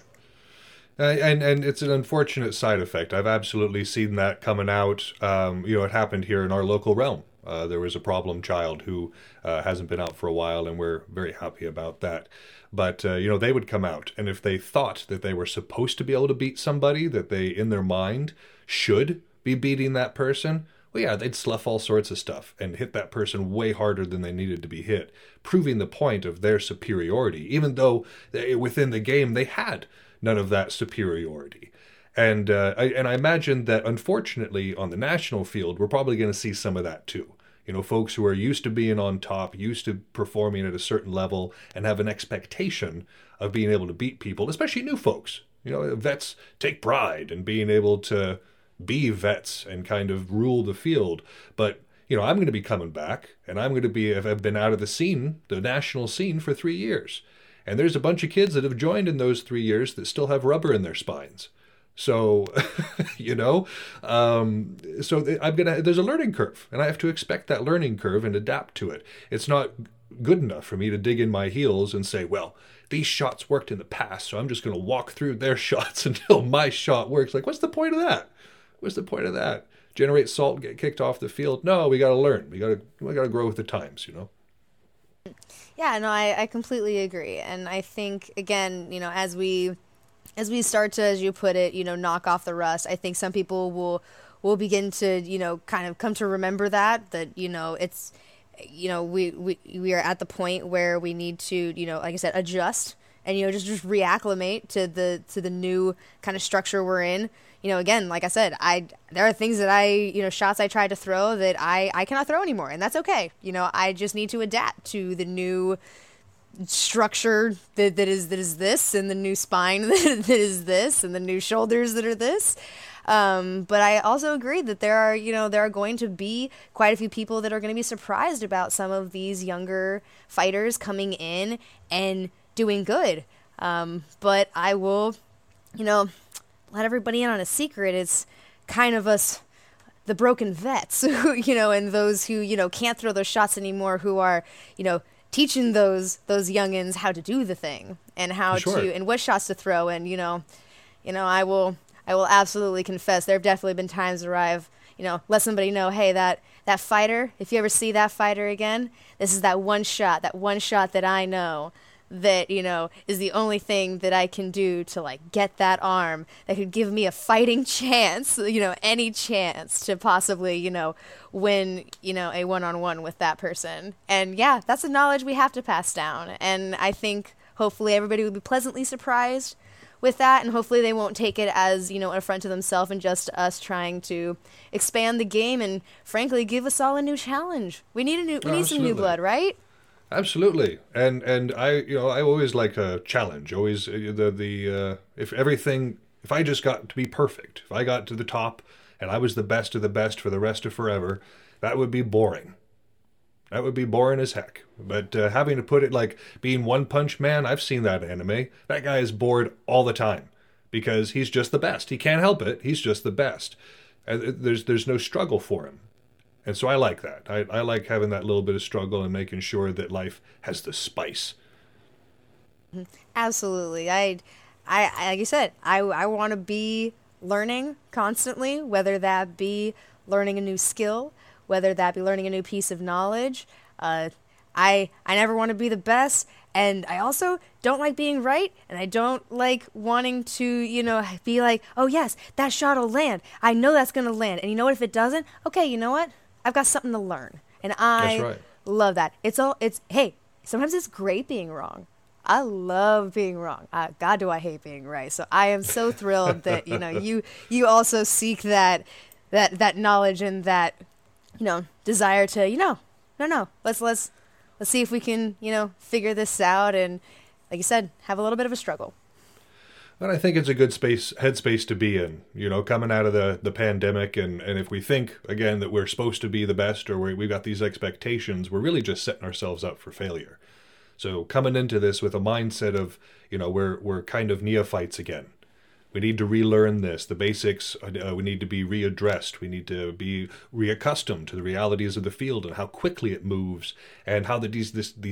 And it's an unfortunate side effect. I've absolutely seen that coming out. It happened here in our local realm. There was a problem child who hasn't been out for a while, and we're very happy about that. But, they would come out, and if they thought that they were supposed to be able to beat somebody, that they, in their mind, should be beating that person, well, yeah, they'd slough all sorts of stuff and hit that person way harder than they needed to be hit, proving the point of their superiority, even though within the game they had none of that superiority. And I imagine that, unfortunately, on the national field, we're probably going to see some of that too. Folks who are used to being on top, used to performing at a certain level, and have an expectation of being able to beat people, especially new folks. Vets take pride in being able to be vets and kind of rule the field. But, I'm going to be coming back, and I'm going to be, I've been out of the scene, the national scene, for 3 years. And there's a bunch of kids that have joined in those 3 years that still have rubber in their spines. So, there's a learning curve, and I have to expect that learning curve and adapt to it. It's not good enough for me to dig in my heels and say, well, these shots worked in the past, so I'm just going to walk through their shots until my shot works. Like, what's the point of that? What's the point of that? Generate salt, get kicked off the field? No, we got to learn. We got to grow with the times, Yeah, no, I completely agree. And I think, again, as we start to, as you put it, knock off the rust, I think some people will begin to, kind of come to remember that, it's, we are at the point where we need to, like I said, adjust and, just reacclimate to the new kind of structure we're in. Again, like I said, there are things that I, shots I tried to throw that I cannot throw anymore, and that's okay. I just need to adapt to the new structure that is this, and the new spine that is this, and the new shoulders that are this. But I also agree that there are going to be quite a few people that are going to be surprised about some of these younger fighters coming in and doing good. But I will, let everybody in on a secret. It's kind of us, the broken vets, who, and those who, can't throw those shots anymore, who are, teaching those youngins how to do the thing, and how Sure. to, and what shots to throw. And, I will absolutely confess, there have definitely been times where I've, let somebody know, hey, that fighter, if you ever see that fighter again, this is that one shot that I know that, is the only thing that I can do to, like, get that arm that could give me a fighting chance, any chance to possibly, win, a one-on-one with that person. And yeah, that's the knowledge we have to pass down. And I think hopefully everybody will be pleasantly surprised with that, and hopefully they won't take it as, an affront to themselves, and just us trying to expand the game and, frankly, give us all a new challenge. We need some new blood, right? Absolutely. And I, I always like a challenge, always if I just got to be perfect, if I got to the top and I was the best of the best for the rest of forever, that would be boring. That would be boring as heck. But having to put it like being One Punch Man, I've seen that anime. That guy is bored all the time because he's just the best. He can't help it. He's just the best. There's no struggle for him. And so I like that. I like having that little bit of struggle and making sure that life has the spice. Absolutely. I like you said, I want to be learning constantly, whether that be learning a new skill, whether that be learning a new piece of knowledge. I never want to be the best, and I also don't like being right, and I don't like wanting to, be like, oh, yes, that shot will land. I know that's going to land. And you know what? If it doesn't, okay, you know what? I've got something to learn, and I That's right. love that. Hey, sometimes it's great being wrong. I love being wrong. God, do I hate being right. So I am so thrilled that, you also seek that knowledge and that, desire to, no, let's see if we can, figure this out. And like you said, have a little bit of a struggle. And I think it's a good headspace to be in, coming out of the pandemic. And if we think, again, that we're supposed to be the best, or we've got these expectations, we're really just setting ourselves up for failure. So coming into this with a mindset of, we're kind of neophytes again. We need to relearn this. The basics, we need to be readdressed. We need to be reaccustomed to the realities of the field and how quickly it moves and how these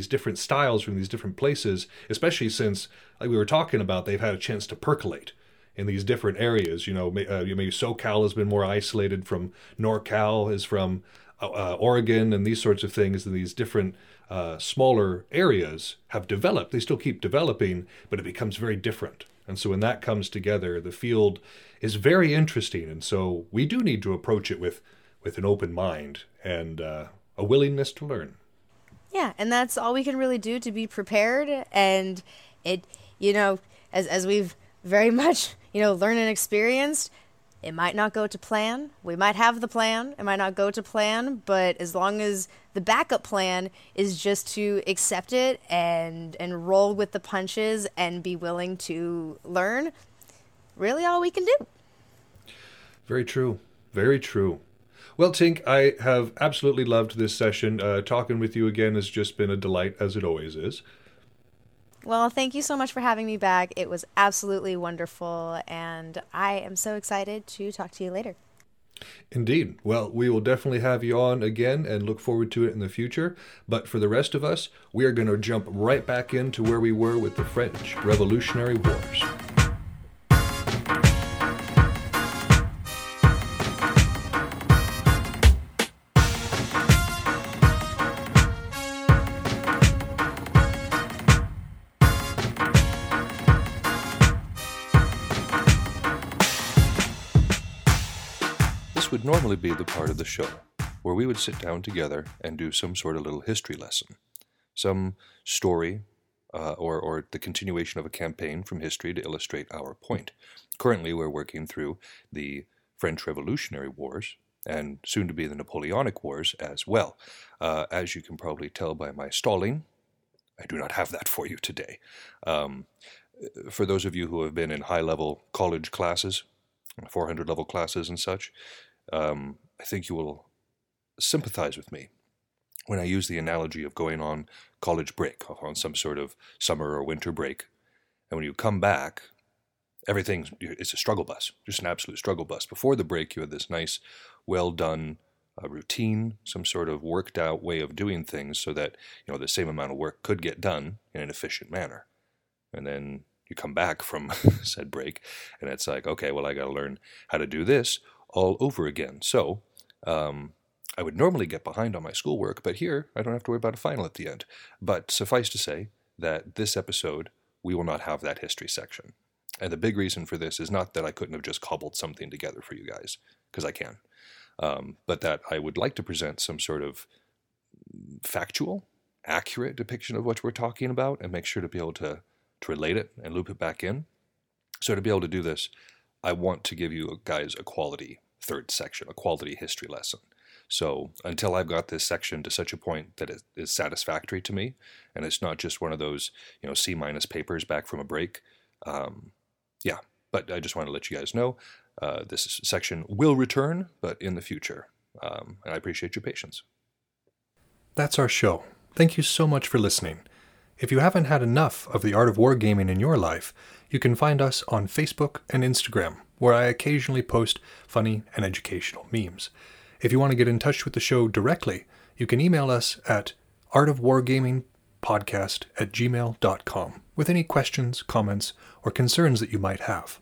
different styles from these different places, especially since, like we were talking about, they've had a chance to percolate in these different areas. You know, maybe SoCal has been more isolated from NorCal, is from Oregon and these sorts of things, and these different smaller areas have developed. They still keep developing, but it becomes very different. And so when that comes together, the field is very interesting. And so we do need to approach it with an open mind and a willingness to learn. Yeah, and that's all we can really do to be prepared. And it, you know, as we've very much, you know, learned and experienced, it might not go to plan. We might have the plan. It might not go to plan. But as long as the backup plan is just to accept it and roll with the punches and be willing to learn, really all we can do. Very true. Very true. Well, Tink, I have absolutely loved this session. Talking with you again has just been a delight, as it always is. Well, thank you so much for having me back. It was absolutely wonderful, and I am so excited to talk to you later. Indeed. Well, we will definitely have you on again and look forward to it in the future. But for the rest of us, we are going to jump right back into where we were with the French Revolutionary Wars. Would normally be the part of the show where we would sit down together and do some sort of little history lesson, some story or the continuation of a campaign from history to illustrate our point. Currently, we're working through the French Revolutionary Wars and soon to be the Napoleonic Wars as well. As you can probably tell by my stalling, I do not have that for you today. For those of you who have been in high-level college classes, 400-level classes and such, I think you will sympathize with me when I use the analogy of going on college break, on some sort of summer or winter break. And when you come back, it's a struggle bus, just an absolute struggle bus. Before the break, you had this nice, well-done routine, some sort of worked-out way of doing things so that, you know, the same amount of work could get done in an efficient manner. And then you come back from said break, and it's like, okay, well, I got to learn how to do this all over again. So I would normally get behind on my schoolwork, but here I don't have to worry about a final at the end. But suffice to say that this episode, we will not have that history section. And the big reason for this is not that I couldn't have just cobbled something together for you guys, because I can, but that I would like to present some sort of factual, accurate depiction of what we're talking about and make sure to be able to relate it and loop it back in. So to be able to do this, I want to give you guys a quality third section, a quality history lesson. So until I've got this section to such a point that it is satisfactory to me, and it's not just one of those, you know, C- papers back from a break. But I just want to let you guys know this section will return, but in the future. And I appreciate your patience. That's our show. Thank you so much for listening. If you haven't had enough of the art of wargaming in your life, you can find us on Facebook and Instagram, where I occasionally post funny and educational memes. If you want to get in touch with the show directly, you can email us at artofwargamingpodcast@gmail.com with any questions, comments, or concerns that you might have.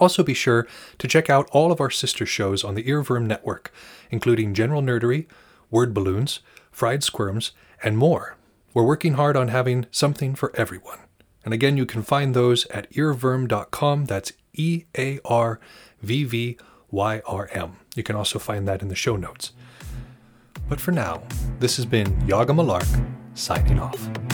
Also be sure to check out all of our sister shows on the earWyrm Network, including General Nerdery, Word Balloons, Fried Squirms, and more. We're working hard on having something for everyone. And again, you can find those at earvyrm.com. That's earvyrm. You can also find that in the show notes. But for now, this has been Yagmalark signing off.